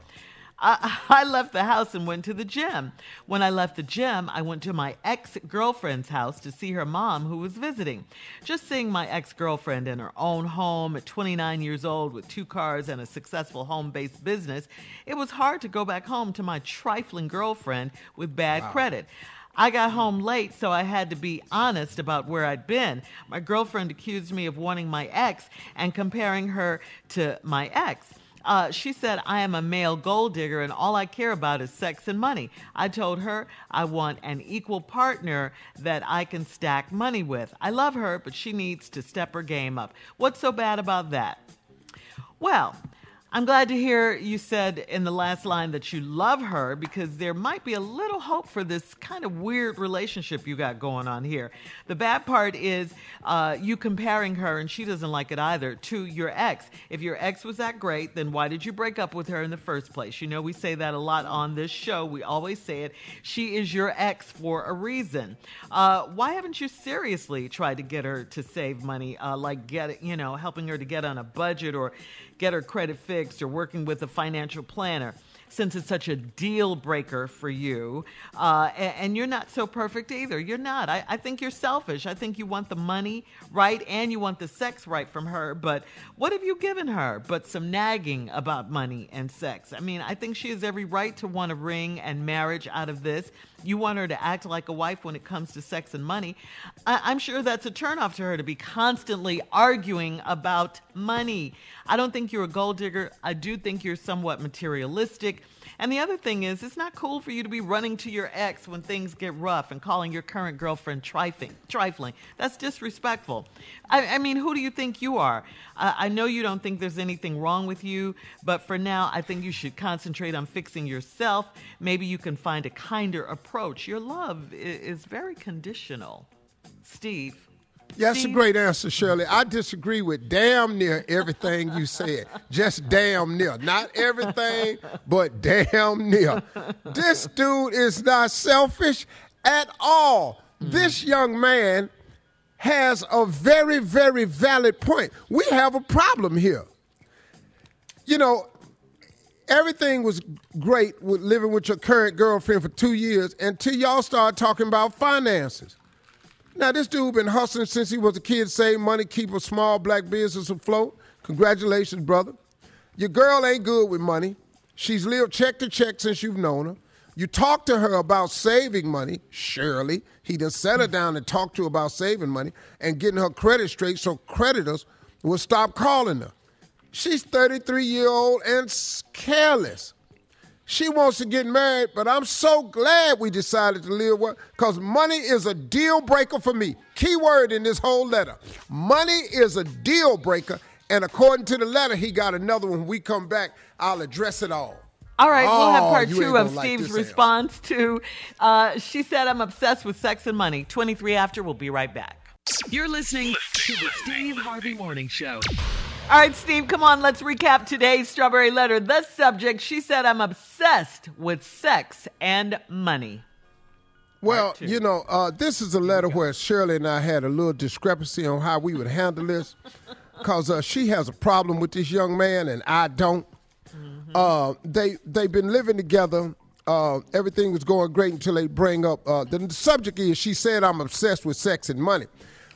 I left the house and went to the gym. When I left the gym, I went to my ex-girlfriend's house to see her mom, who was visiting. Just seeing my ex-girlfriend in her own home at 29 years old with 2 cars and a successful home-based business, it was hard to go back home to my trifling girlfriend with bad credit. I got home late, so I had to be honest about where I'd been. My girlfriend accused me of wanting my ex and comparing her to my ex. She said, I am a male gold digger and all I care about is sex and money. I told her I want an equal partner that I can stack money with. I love her, but she needs to step her game up. What's so bad about that? Well, I'm glad to hear you said in the last line that you love her because there might be a little hope for this kind of weird relationship you got going on here. The bad part is you comparing her, and she doesn't like it either, to your ex. If your ex was that great, then why did you break up with her in the first place? You know, we say that a lot on this show. We always say it. She is your ex for a reason. Why haven't you seriously tried to get her to save money, like helping her to get on a budget or get her credit fixed or working with a financial planner, since it's such a deal breaker for you? And you're not so perfect either. You're not. I think you're selfish. I think you want the money right and you want the sex right from her. But what have you given her but some nagging about money and sex? I mean, I think she has every right to want a ring and marriage out of this. You want her to act like a wife when it comes to sex and money. I'm sure that's a turnoff to her to be constantly arguing about money. I don't think you're a gold digger. I do think you're somewhat materialistic. And the other thing is, it's not cool for you to be running to your ex when things get rough and calling your current girlfriend trifling. That's disrespectful. I mean, who do you think you are? I know you don't think there's anything wrong with you, but for now, I think you should concentrate on fixing yourself. Maybe you can find a kinder approach. Your love is very conditional. Steve. Yeah, that's a great answer, Shirley. I disagree with damn near everything you said. Just damn near. Not everything, but damn near. This dude is not selfish at all. Mm. This young man has a very, very valid point. We have a problem here. You know, everything was great with living with your current girlfriend for 2 years until y'all started talking about finances. Now, this dude been hustling since he was a kid, save money, keep a small black business afloat. Congratulations, brother. Your girl ain't good with money. She's lived check to check since you've known her. You talked to her about saving money, surely. He done set her down and talked to her about saving money and getting her credit straight so creditors will stop calling her. She's 33-year-old and careless. She wants to get married, but I'm so glad we decided to live well, because money is a deal breaker for me. Key word in this whole letter. Money is a deal breaker, and according to the letter, he got another one. When we come back, I'll address it all. All right, we'll have part two of Steve's response to, she said, I'm obsessed with sex and money. 23 after, we'll be right back. You're listening to the Steve Harvey Morning Show. All right, Steve, come on. Let's recap today's Strawberry Letter. The subject, she said, I'm obsessed with sex and money. Well, you know, this is a letter where Shirley and I had a little discrepancy on how we would handle this, because she has a problem with this young man and I don't. Mm-hmm. They've been living together. Everything was going great until they bring up, the subject is, she said, I'm obsessed with sex and money.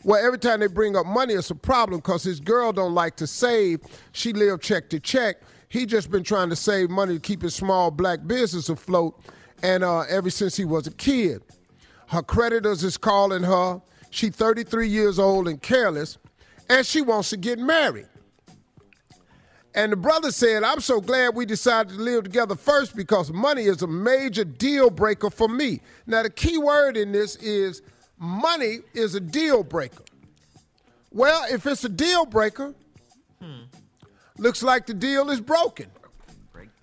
Well, every time they bring up money, it's a problem because his girl don't like to save. She live check to check. He just been trying to save money to keep his small black business afloat, and ever since he was a kid. Her creditors is calling her. She 33 years old and careless, and she wants to get married. And the brother said, I'm so glad we decided to live together first because money is a major deal breaker for me. Now, the key word in this is money is a deal breaker. Well, if it's a deal breaker, looks like the deal is broken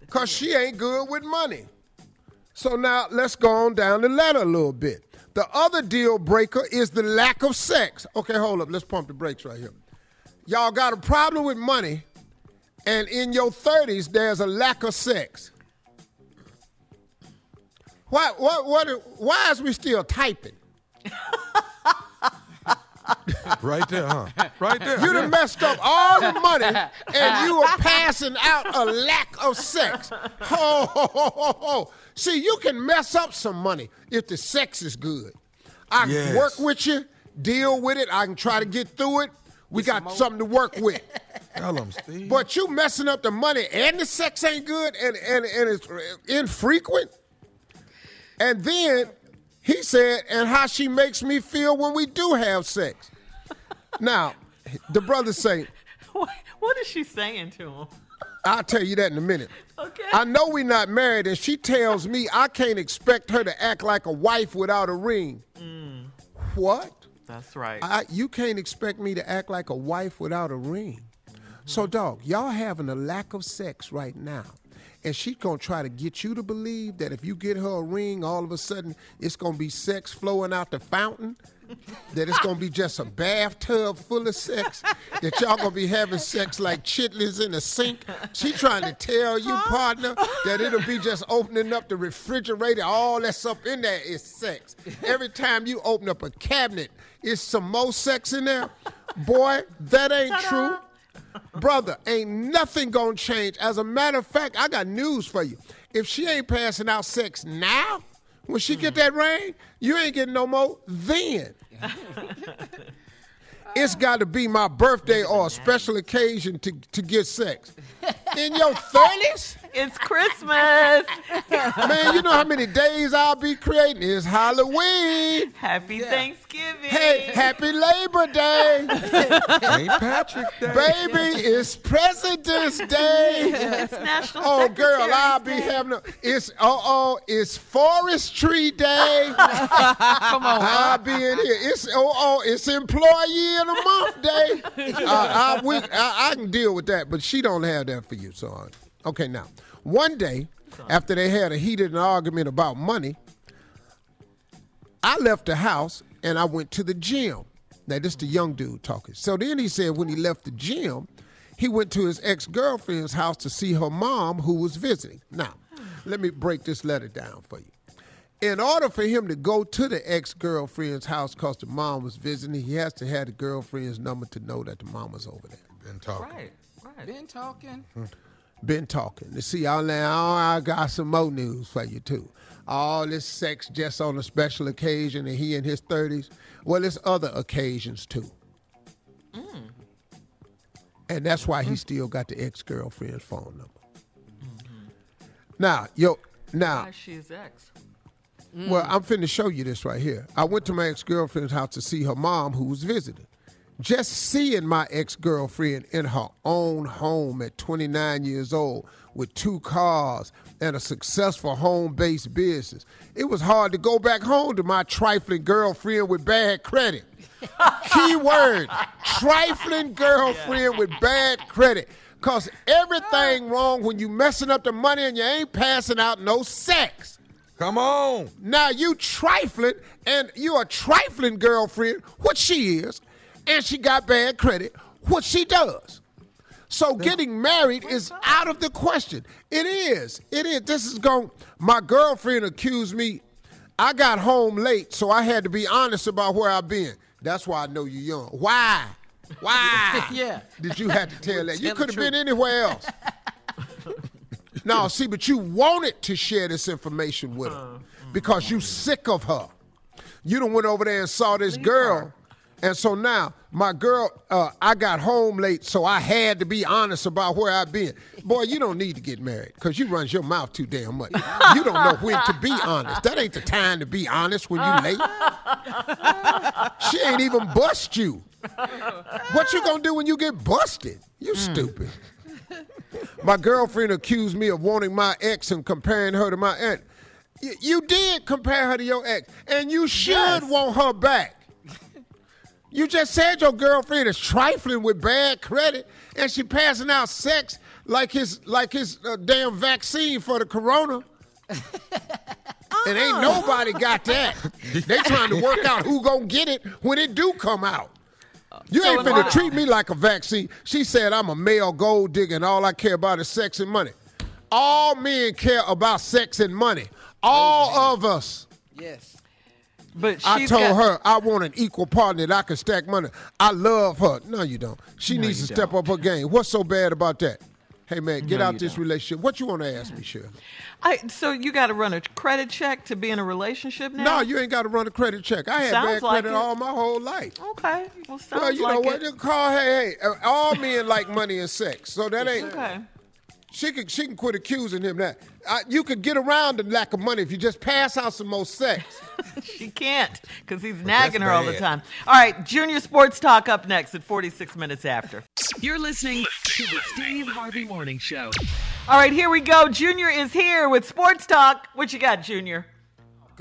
because she ain't good with money. So now let's go on down the ladder a little bit. The other deal breaker is the lack of sex. Okay, hold up. Let's pump the brakes right here. Y'all got a problem with money, and in your 30s, there's a lack of sex. Why is we still typing? Right there, huh? Right there. You done messed up all the money, and you are passing out a lack of sex. Oh. See, you can mess up some money if the sex is good. I can work with you, deal with it. I can try to get through it. We got something to work with. Tell them, Steve. But you messing up the money, and the sex ain't good, and it's infrequent. And then he said, and how she makes me feel when we do have sex. Now, the brother say, what is she saying to him? I'll tell you that in a minute. Okay. I know we're not married, and she tells me I can't expect her to act like a wife without a ring. Mm. What? That's right. You can't expect me to act like a wife without a ring. Mm-hmm. So, dog, y'all having a lack of sex right now. And she's going to try to get you to believe that if you get her a ring, all of a sudden it's going to be sex flowing out the fountain, that it's going to be just a bathtub full of sex, that y'all going to be having sex like chitlins in a sink. She trying to tell you, partner, that it'll be just opening up the refrigerator. All that's up in there is sex. Every time you open up a cabinet, it's some more sex in there. Boy, that ain't true. Brother, ain't nothing gonna change. As a matter of fact, I got news for you. If she ain't passing out sex now, when she get that ring, you ain't getting no more then. It's got to be my birthday or a special occasion to get sex. In your 30s? It's Christmas. Man, you know how many days I'll be creating? It's Halloween. Happy Thanksgiving. Hey, happy Labor Day. St. Patrick's Day. Baby, it's President's Day. It's National Secretary's girl, I'll be having it's Forest Tree Day. Come on. I'll be in here. It's it's Employee of the Month Day. I can deal with that, but she don't have that for you, son. Okay, now, one day, after they had a heated argument about money, I left the house and I went to the gym. Now, this is the young dude talking. So then he said when he left the gym, he went to his ex-girlfriend's house to see her mom who was visiting. Now, let me break this letter down for you. In order for him to go to the ex-girlfriend's house because the mom was visiting, he has to have the girlfriend's number to know that the mom was over there. Been talking. Right. Been talking. Been talking. You see, I got some more news for you, too. All this sex just on a special occasion, and he in his 30s. Well, it's other occasions, too. And that's why he still got the ex-girlfriend's phone number. Mm-hmm. Now. Why she is ex? Mm. Well, I'm finna show you this right here. I went to my ex-girlfriend's house to see her mom who was visiting. Just seeing my ex-girlfriend in her own home at 29 years old with 2 cars and a successful home-based business, it was hard to go back home to my trifling girlfriend with bad credit. Keyword, trifling girlfriend with bad credit. Because everything wrong when you messing up the money and you ain't passing out no sex. Come on. Now you trifling, and you're a trifling girlfriend, which she is, and she got bad credit, which she does. So getting married is out of the question. It is. My girlfriend accused me. I got home late, so I had to be honest about where I've been. That's why I know you're young. Why? Yeah. Did you have to tell that? You could have been anywhere else. No, see, but you wanted to share this information with her because you sick of her. You done went over there and saw this girl. And so now, my girl, I got home late, so I had to be honest about where I've been. Boy, you don't need to get married because you runs your mouth too damn much. You don't know when to be honest. That ain't the time to be honest when you late. She ain't even bust you. What you gonna do when you get busted? You stupid. My girlfriend accused me of wanting my ex and comparing her to my aunt. You did compare her to your ex, and you should want her back. You just said your girlfriend is trifling with bad credit, and she passing out sex like his damn vaccine for the corona. And ain't nobody got that. They trying to work out who gonna get it when it do come out. You ain't finna treat me like a vaccine. She said I'm a male gold digger and all I care about is sex and money. All men care about sex and money. All of us. Yes. But I told her I want an equal partner that I can stack money. I love her. No, you don't. She needs to step up her game. What's so bad about that? Hey, man, get out this relationship. What you want to ask me, Shirley? So you got to run a credit check to be in a relationship now? No, you ain't got to run a credit check. I had bad credit all my whole life. Okay. Well, sounds like it. Well, you know what? Just call all men like money and sex. So that ain't... Okay. She can quit accusing him that. You could get around the lack of money if you just pass out some more sex. She can't because he's nagging her all the time. All right, Junior Sports Talk up next at 46 minutes after. You're listening to the Steve Harvey Morning Show. All right, here we go. Junior is here with Sports Talk. What you got, Junior?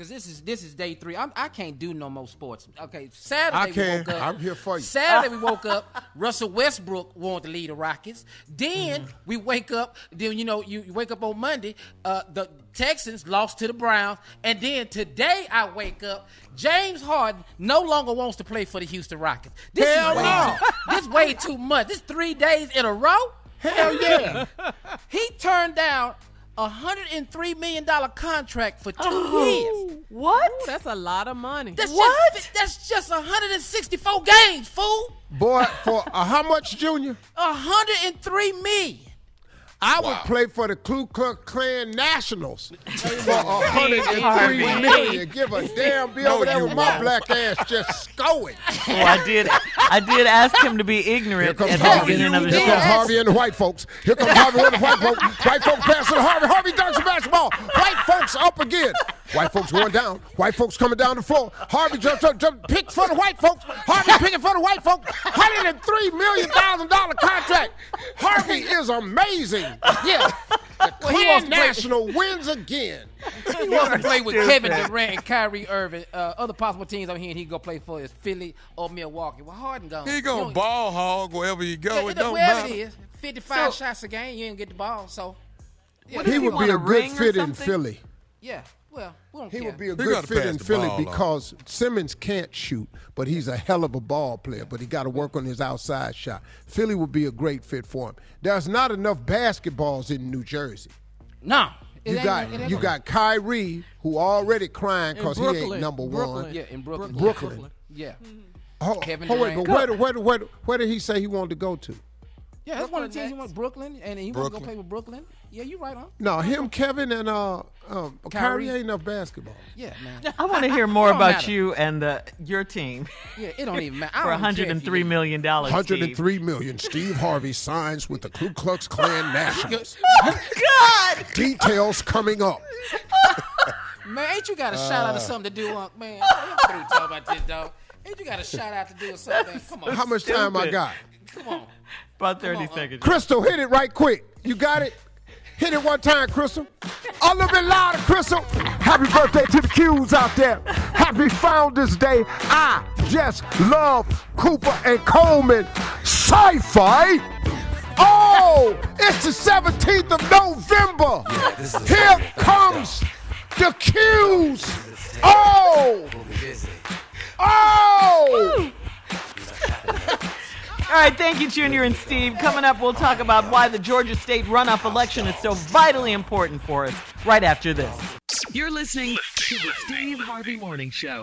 Because this is day 3. I can't do no more sports. Okay, I'm here for you. Saturday we woke up. Russell Westbrook wanted to lead the Rockets. Then we wake up. Then you wake up on Monday. The Texans lost to the Browns. And then today I wake up. James Harden no longer wants to play for the Houston Rockets. This is way too much. This 3 days in a row. Hell yeah. He turned down $103 million contract for 2 years. What? Ooh, that's a lot of money. That's just 164 games, fool. Boy, for how much, Junior? $103 million. I would play for the Ku Klux Klan Nationals for $103 million. Give a damn bill over there with my black ass just going. Well, I did ask him to be ignorant at the beginning of the show. Here comes Harvey and the white folks. Here comes Harvey and the white folks. White folks passing to Harvey. Harvey dunks the basketball. White folks up again. White folks going down. White folks coming down the floor. Harvey jumps up. Pick for the white folks. Harvey picking for the white folks. $103 million contract. Harvey is amazing. Yeah, the Clan National wins again. He wants to play with Kevin Durant and Kyrie Irving. Other possible teams I'm hearing he can go play for is Philly or Milwaukee. Well, Harden gone. He going to ball hog wherever you go. It don't matter. Wherever it is, 55 shots a game, you ain't get the ball. So yeah. He would be a good fit in Philly. Yeah, well, we don't care. He would be a good fit in Philly because Simmons can't shoot, but he's a hell of a ball player, but he got to work on his outside shot. Philly would be a great fit for him. There's not enough basketballs in New Jersey. No. You got Kyrie, who already crying because he ain't number one. Yeah, in Brooklyn. Yeah. Kevin Durant. Where did he say he wanted to go to? Yeah, that's one of the teams. He went Brooklyn, and he wasn't going to play with Brooklyn. Yeah, you right on. No, him, Kevin, and Kyrie ain't enough basketball. Yeah, man. I want to hear more about you and your team. Yeah, it don't even matter. For $103 million, $103 million. Steve Harvey signs with the Ku Klux Klan Nationals. Oh, God. Details coming up. Man, ain't you got a shout-out to something to do, Unc, man? I'm talking about this, dog. Ain't you got a shout-out to do or something? Come on. How much time I got? Come on. About 30 seconds. Crystal, hit it right quick. You got it? Hit it one time, Crystal. A little bit louder, Crystal. Happy birthday to the Qs out there. Happy Founders Day. I just love Cooper and Coleman Sci-Fi. Oh, it's the 17th of November. Yeah, here comes the Qs. Oh. Oh. All right, thank you, Junior and Steve. Coming up, we'll talk about why the Georgia State runoff election is so vitally important for us right after this. You're listening to the Steve Harvey Morning Show.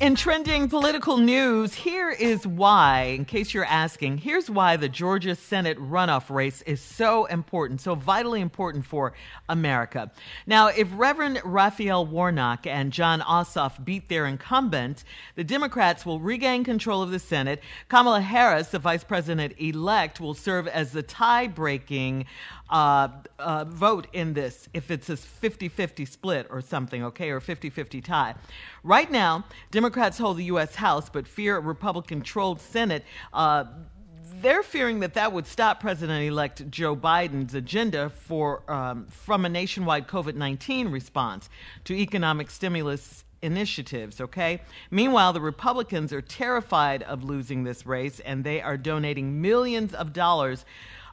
In trending political news, here is why, in case you're asking, here's why the Georgia Senate runoff race is so important, so vitally important for America. Now, if Reverend Raphael Warnock and John Ossoff beat their incumbent, the Democrats will regain control of the Senate. Kamala Harris, the vice president-elect, will serve as the tie-breaking vote in this, if it's a 50-50 split or something, okay, or 50-50 tie. Right now, Democrats hold the U.S. House, but fear a Republican-controlled Senate. They're fearing that would stop President-elect Joe Biden's agenda from a nationwide COVID-19 response to economic stimulus initiatives, okay? Meanwhile, the Republicans are terrified of losing this race, and they are donating millions of dollars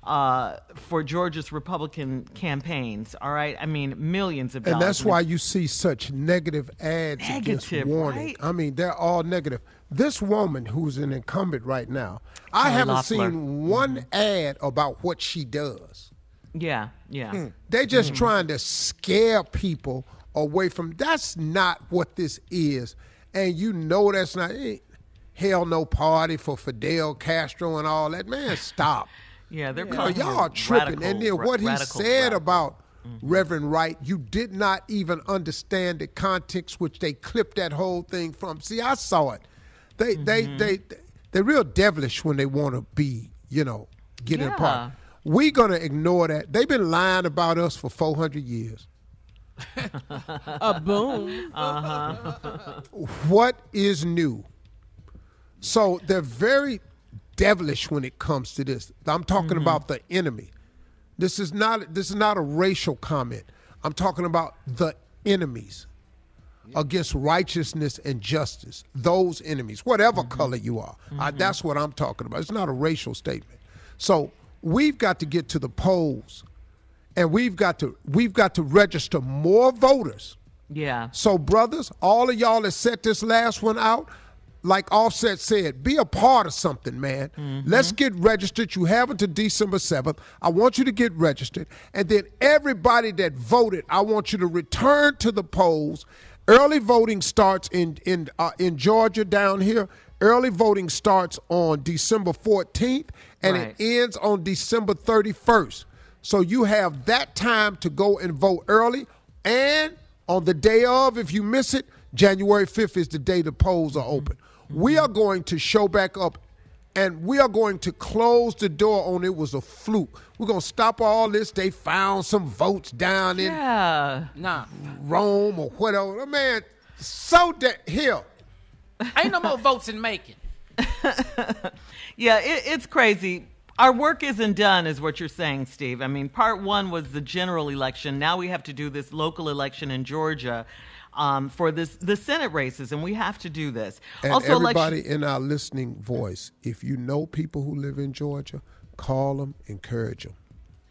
for Georgia's Republican campaigns, all right? I mean, millions of dollars. And that's why you see such negative ads against Warnock. Right? I mean, they're all negative. This woman who's an incumbent right now, I haven't seen one ad about what she does. Yeah, yeah. They're just trying to scare people away from, that's not what this is. And you know that's not, hell no party for Fidel Castro and all that. Man, stop. Yeah, they're calling y'all are tripping. Radical, and then what he said about Reverend Wright, you did not even understand the context which they clipped that whole thing from. See, I saw it. They're real devilish when they want to be, getting apart. We're going to ignore that. They've been lying about us for 400 years. A boom. Uh-huh. What is new? So they're very devilish when it comes to this. I'm talking about the enemy. This is not a racial comment. I'm talking about the enemies against righteousness and justice. Those enemies, whatever color you are. That's what I'm talking about. It's not a racial statement. So we've got to get to the polls, and we've got to register more voters. Yeah. So brothers, all of y'all that set this last one out, like Offset said, be a part of something, man. Let's get registered. You have until December 7th. I want you to get registered. And then everybody that voted, I want you to return to the polls. Early voting starts in Georgia down here Early voting starts on December 14th, and it ends on December 31st. So you have that time to go and vote early. And on the day of, if you miss it, January 5th is the day the polls are open. We are going to show back up, and we are going to close the door on it was a fluke. We're going to stop all this. They found some votes down in Rome or whatever. Man, so that here. Ain't no more votes in Macon. It's crazy. Our work isn't done is what you're saying, Steve. I mean, part one was the general election. Now we have to do this local election in Georgia for the Senate races, and we have to do this. And also, everybody in our listening voice, if you know people who live in Georgia, call them, encourage them.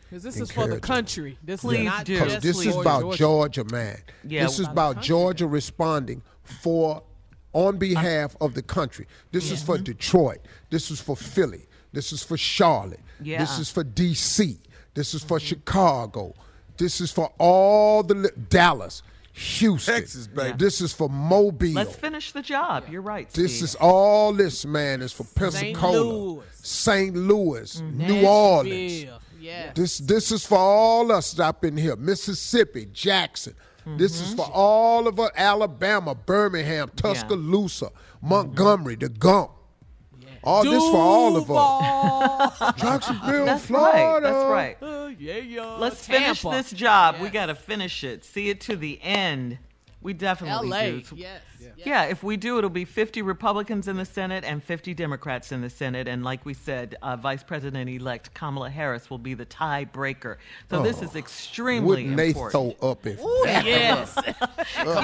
Because this is for the country. This is not just this is about Georgia, man. Yeah, this is about Georgia responding for on behalf of the country. This is for Detroit. This is for Philly. This is for Charlotte. Yeah. This is for D.C. This is for Chicago. This is for all the Dallas, Houston. Texas, baby. Yeah. This is for Mobile. Let's finish the job. Yeah. You're right, Steve. This is all this, man. It's for Pensacola, St. Louis, New Orleans. Yeah. This is for all us up in here. Mississippi, Jackson. This is for all of us. Alabama, Birmingham, Tuscaloosa, Montgomery, the Gump. All Duval. This for all of us. Jacksonville, that's Florida. Right. That's right. Let's finish this job. Yes. We got to finish it. See it to the end. We definitely LA. Do. So, if we do, it'll be 50 Republicans in the Senate and 50 Democrats in the Senate. And like we said, Vice President-elect Kamala Harris will be the tiebreaker. So this is extremely important. Wouldn't they throw up if that?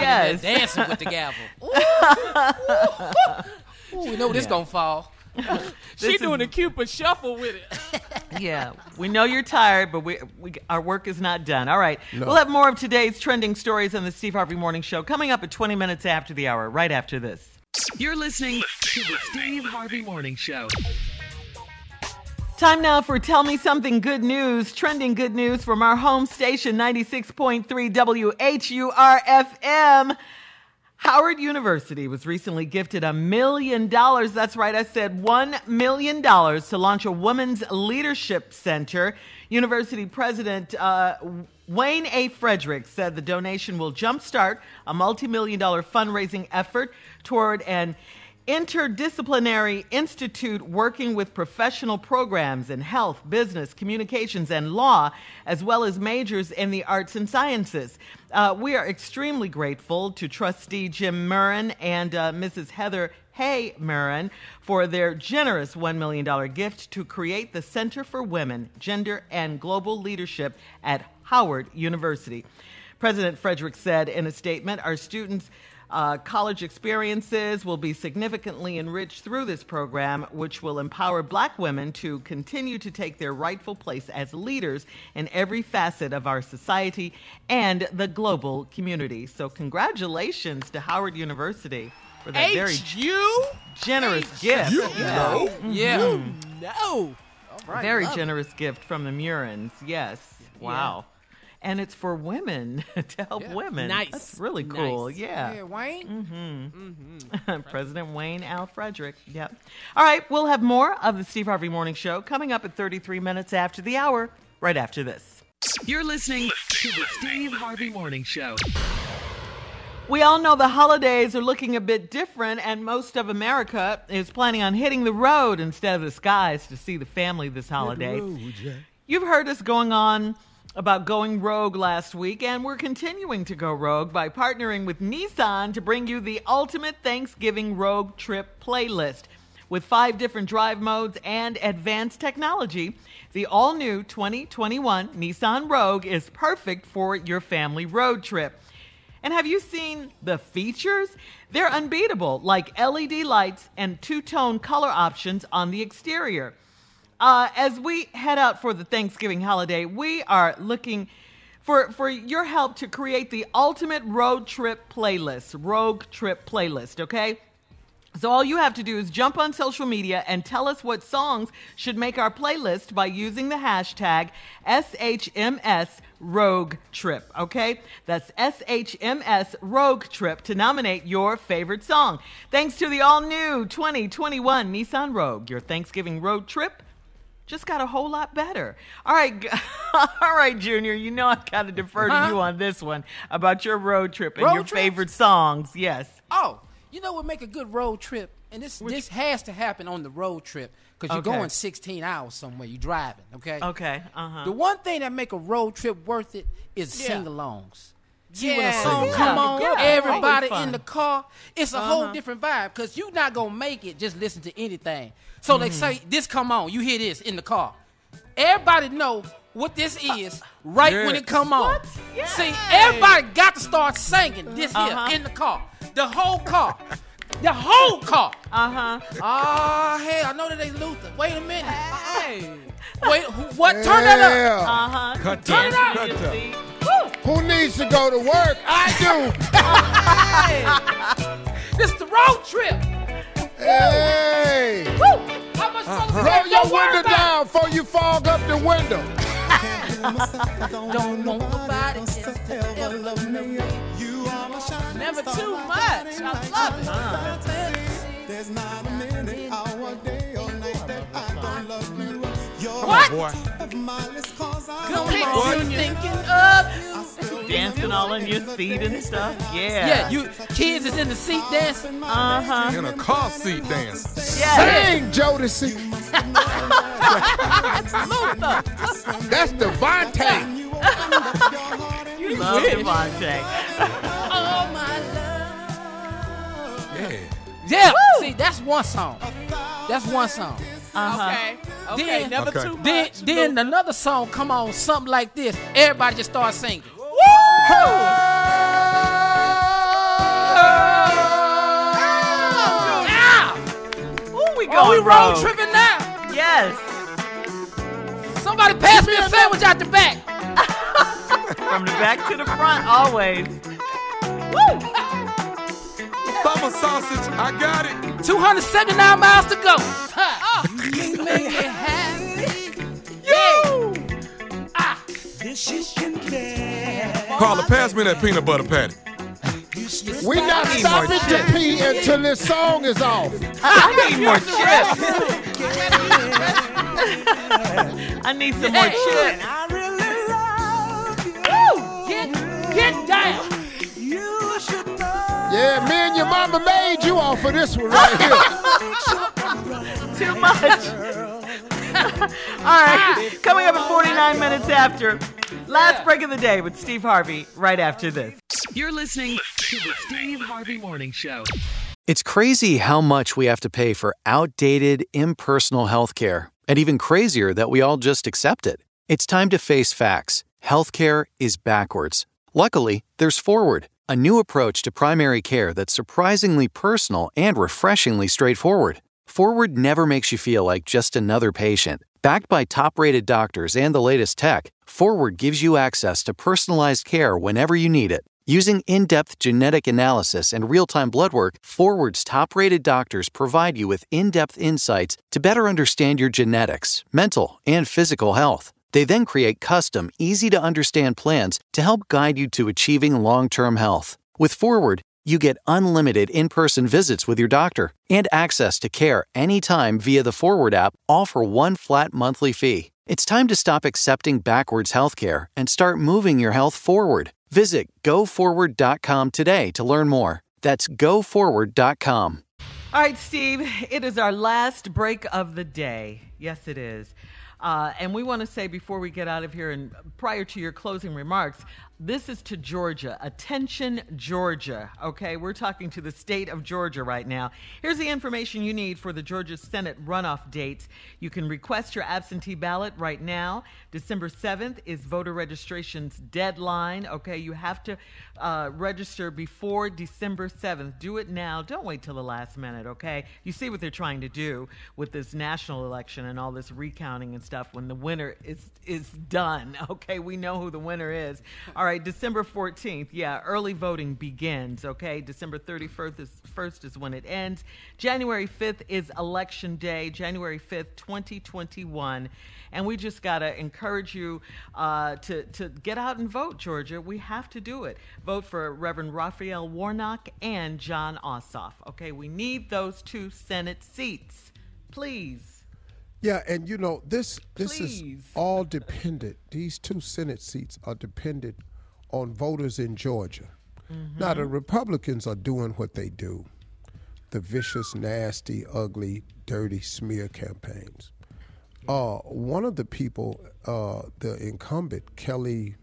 Yes. Dancing with the gavel. Ooh, we know this is going to fall. She's doing a Cupid shuffle with it. We know you're tired, but we our work is not done. All right. No. We'll have more of today's trending stories on the Steve Harvey Morning Show coming up at 20 minutes after the hour, right after this. You're listening to the Steve Harvey Morning Show. Time now for Tell Me Something Good News, trending good news from our home station, 96.3 WHUR-FM. Howard University was recently gifted $1 million. That's right, I said $1 million to launch a women's leadership center. University president Wayne A. Frederick said the donation will jumpstart a multi-million-dollar fundraising effort toward an interdisciplinary institute working with professional programs in health, business, communications, and law, as well as majors in the arts and sciences. We are extremely grateful to trustee Jim Murren and Mrs. Heather Hay Murren for their generous $1 million gift to create the Center for Women, Gender, and Global Leadership at Howard University. President Frederick said in a statement, our students' college experiences will be significantly enriched through this program, which will empower Black women to continue to take their rightful place as leaders in every facet of our society and the global community. So congratulations to Howard University for that very generous gift. Very generous gift from the Murens. Yes. Wow. Yeah. And it's for women, to help women. Nice. That's really cool. Nice. Yeah, Wayne. President Wayne Al Frederick. Yep. All right, we'll have more of the Steve Harvey Morning Show coming up at 33 minutes after the hour, right after this. You're listening to the Steve Harvey Morning Show. We all know the holidays are looking a bit different, and most of America is planning on hitting the road instead of the skies to see the family this holiday. You've heard us going on about going rogue last week, and we're continuing to go rogue by partnering with Nissan to bring you the ultimate Thanksgiving rogue trip playlist. With 5 different drive modes and advanced technology, the all-new 2021 Nissan Rogue is perfect for your family road trip. And have you seen the features? They're unbeatable, like LED lights and 2-tone color options on the exterior. As we head out for the Thanksgiving holiday, we are looking for your help to create the ultimate road trip playlist, okay? So all you have to do is jump on social media and tell us what songs should make our playlist by using the hashtag SHMS Rogue Trip. Okay, that's SHMS Rogue Trip to nominate your favorite song. Thanks to the all new 2021 Nissan Rogue, your Thanksgiving road trip just got a whole lot better. All right, Junior, you know I've got to defer to you on this one about your road trip and favorite songs. Yes. Oh, you know what make a good road trip? And this has to happen on the road trip because you're going 16 hours somewhere. You're driving, okay? Okay, uh-huh. The one thing that make a road trip worth it is sing-alongs. See, when a song come on, everybody in the car, it's a whole different vibe because you're not going to make it just listen to anything. So they say, this come on, you hear this in the car. Everybody know what this is right when it come on. Yes. See, everybody got to start singing this here in the car, the whole car. The whole car. Uh-huh. Oh, hey, I know that ain't Luther. Wait a minute. Hey. Wait, what? Turn that up. Uh-huh. Turn it up. Who needs to go to work? I do. Hey. This is the road trip. Hey. Woo. How much roll your window down before you fog up the window. Don't know nobody ever love me. Never too much. I love it. There's not a minute, hour, day, or night that I don't love you. What? You're thinking of you. Dancing all in your seat and stuff. Yeah. Yeah, you kids is in the seat dancing. Uh-huh. In a car seat dancing. Yeah. Sing, Jodeci. That's Luther. That's Devontae. You love Devontae. Yeah, woo! See, that's one song. That's one song. Uh-huh. Okay. Then, never too much. Then another song, come on, something like this. Everybody just start singing. Woo! We road tripping now. Yes. Somebody pass me a sandwich out the back. From the back to the front, always. Woo! Bubble sausage, I got it. 279 miles to go. Huh. Oh. You make it happy. Yeah. Ah. Carla, pass me that peanut butter patty. We not stopping to pee until this song is off. I need more chips. I need some more chips. I really love you. Get down. Yeah, me and your mama made you off of this one right here. Too much. All right, coming up at 49 minutes after. Last break of the day with Steve Harvey right after this. You're listening to the Steve Harvey Morning Show. It's crazy how much we have to pay for outdated, impersonal healthcare, and even crazier that we all just accept it. It's time to face facts. Healthcare is backwards. Luckily, there's Forward, a new approach to primary care that's surprisingly personal and refreshingly straightforward. Forward never makes you feel like just another patient. Backed by top-rated doctors and the latest tech, Forward gives you access to personalized care whenever you need it. Using in-depth genetic analysis and real-time blood work, Forward's top-rated doctors provide you with in-depth insights to better understand your genetics, mental, and physical health. They then create custom, easy-to-understand plans to help guide you to achieving long-term health. With Forward, you get unlimited in-person visits with your doctor and access to care anytime via the Forward app, all for one flat monthly fee. It's time to stop accepting backwards healthcare and start moving your health forward. Visit GoForward.com today to learn more. That's GoForward.com. All right, Steve, it is our last break of the day. Yes, it is. And we want to say before we get out of here and prior to your closing remarks, this is to Georgia. Attention, Georgia. Okay, we're talking to the state of Georgia right now. Here's the information you need for the Georgia Senate runoff dates. You can request your absentee ballot right now. December 7th is voter registration's deadline. Okay, you have to register before December 7th. Do it now. Don't wait till the last minute, okay? You see what they're trying to do with this national election and all this recounting and stuff when the winner is done. Okay, we know who the winner is. All right, December 14th. Yeah, early voting begins, okay? December 31st is when it ends. January 5th is Election Day, January 5th, 2021. And we just got to encourage you to get out and vote, Georgia. We have to do it. Vote for Reverend Raphael Warnock and John Ossoff, okay? We need those two Senate seats, please. Yeah, and you know, this is all dependent. These two Senate seats are dependent on voters in Georgia. Mm-hmm. Now, the Republicans are doing what they do, the vicious, nasty, ugly, dirty smear campaigns. One of the people, the incumbent, Kelly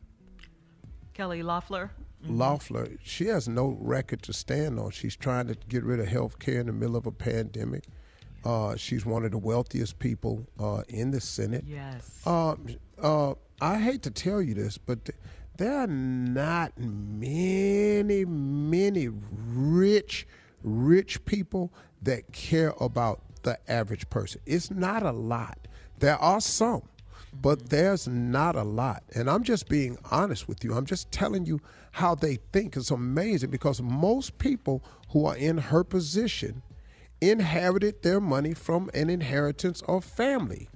Loeffler. Mm-hmm. Loeffler, she has no record to stand on. She's trying to get rid of health care in the middle of a pandemic. She's one of the wealthiest people in the Senate. Yes. I hate to tell you this, but there are not many rich people that care about the average person. It's not a lot. There are some, mm-hmm. but there's not a lot. And I'm just being honest with you. I'm just telling you how they think. It's amazing because most people who are in her position inherited their money from an inheritance of family.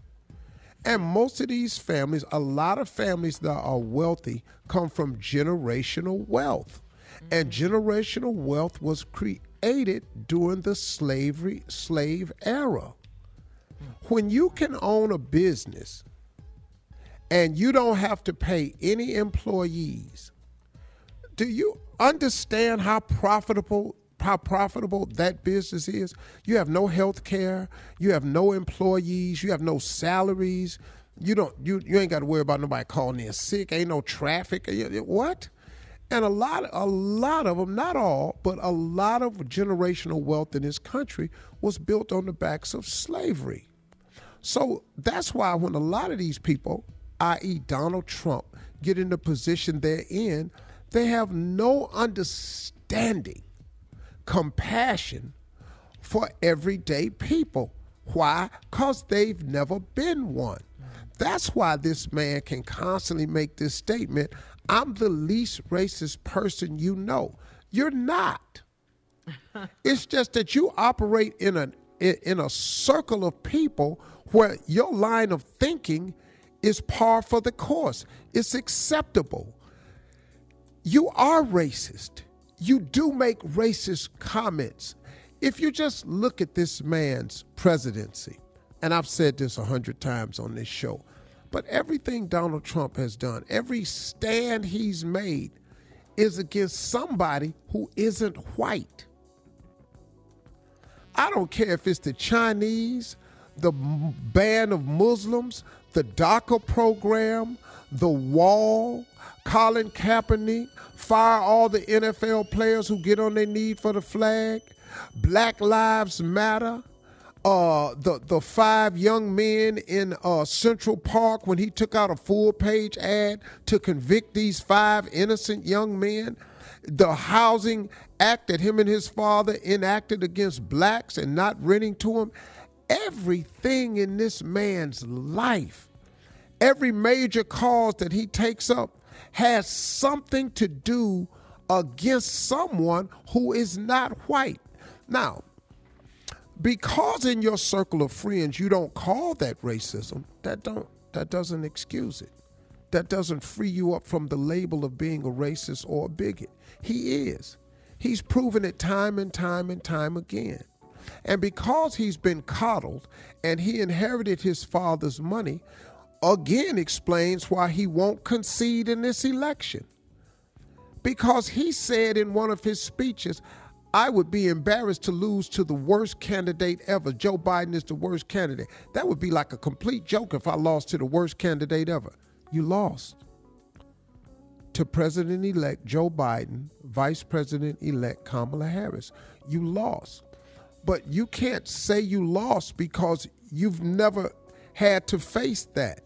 And most of these families, a lot of families that are wealthy, come from generational wealth. Mm-hmm. And generational wealth was created during the slave era. When you can own a business and you don't have to pay any employees, do you understand how profitable that business is? You have no health care. You have no employees. You have no salaries. You ain't got to worry about nobody calling in sick. Ain't no traffic. What? And a lot of them, not all, but a lot of generational wealth in this country was built on the backs of slavery. So that's why when a lot of these people, i.e. Donald Trump, get in the position they're in, they have no understanding, compassion for everyday people. Why? Because they've never been one. That's why this man can constantly make this statement, I'm the least racist person you know. You're not. It's just that you operate in a circle of people where your line of thinking is par for the course. It's acceptable. You are racist. You do make racist comments. If you just look at this man's presidency, and I've said this 100 times on this show, but everything Donald Trump has done, every stand he's made is against somebody who isn't white. I don't care if it's the Chinese, the ban of Muslims, the DACA program, the wall, Colin Kaepernick, fire all the NFL players who get on their knee for the flag, Black Lives Matter, the 5 young men in Central Park when he took out a full-page ad to convict these 5 innocent young men, the housing act that him and his father enacted against blacks and not renting to them. Everything in this man's life, every major cause that he takes up has something to do against someone who is not white. Now, because in your circle of friends you don't call that racism, that doesn't excuse it. That doesn't free you up from the label of being a racist or a bigot. He is. He's proven it time and time again. And because he's been coddled and he inherited his father's money, again explains why he won't concede in this election. Because he said in one of his speeches, I would be embarrassed to lose to the worst candidate ever. Joe Biden is the worst candidate. That would be like a complete joke if I lost to the worst candidate ever. You lost to President-elect Joe Biden, Vice President-elect Kamala Harris. You lost. But you can't say you lost because you've never had to face that.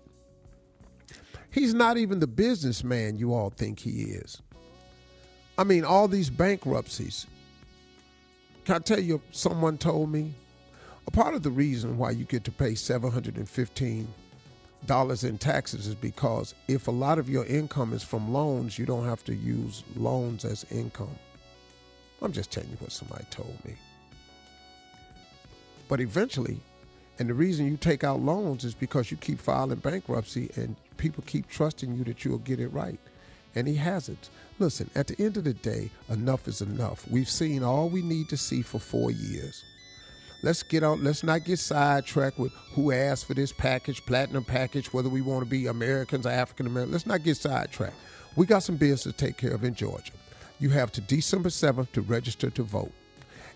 He's not even the businessman you all think he is. I mean, all these bankruptcies. Can I tell you, someone told me, a part of the reason why you get to pay $715 dollars in taxes is because if a lot of your income is from loans, you don't have to use loans as income. I'm just telling you what somebody told me. But eventually, and the reason you take out loans is because you keep filing bankruptcy and people keep trusting you that you'll get it right. And he hasn't. Listen, at the end of the day, enough is enough. We've seen all we need to see for 4 years. Let's get on. Let's not get sidetracked with who asked for this package, platinum package, whether we want to be Americans or African Americans. Let's not get sidetracked. We got some bills to take care of in Georgia. You have to December 7th to register to vote.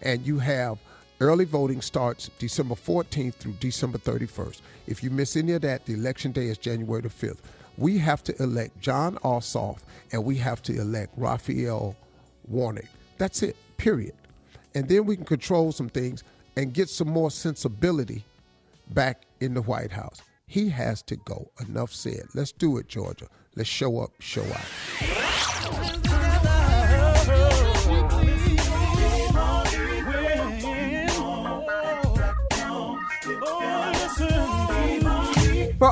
And you have early voting starts December 14th through December 31st. If you miss any of that, the election day is January the 5th. We have to elect John Ossoff and we have to elect Raphael Warnock. That's it, period. And then we can control some things and get some more sensibility back in the White House. He has to go. Enough said. Let's do it, Georgia. Let's show up, show out. For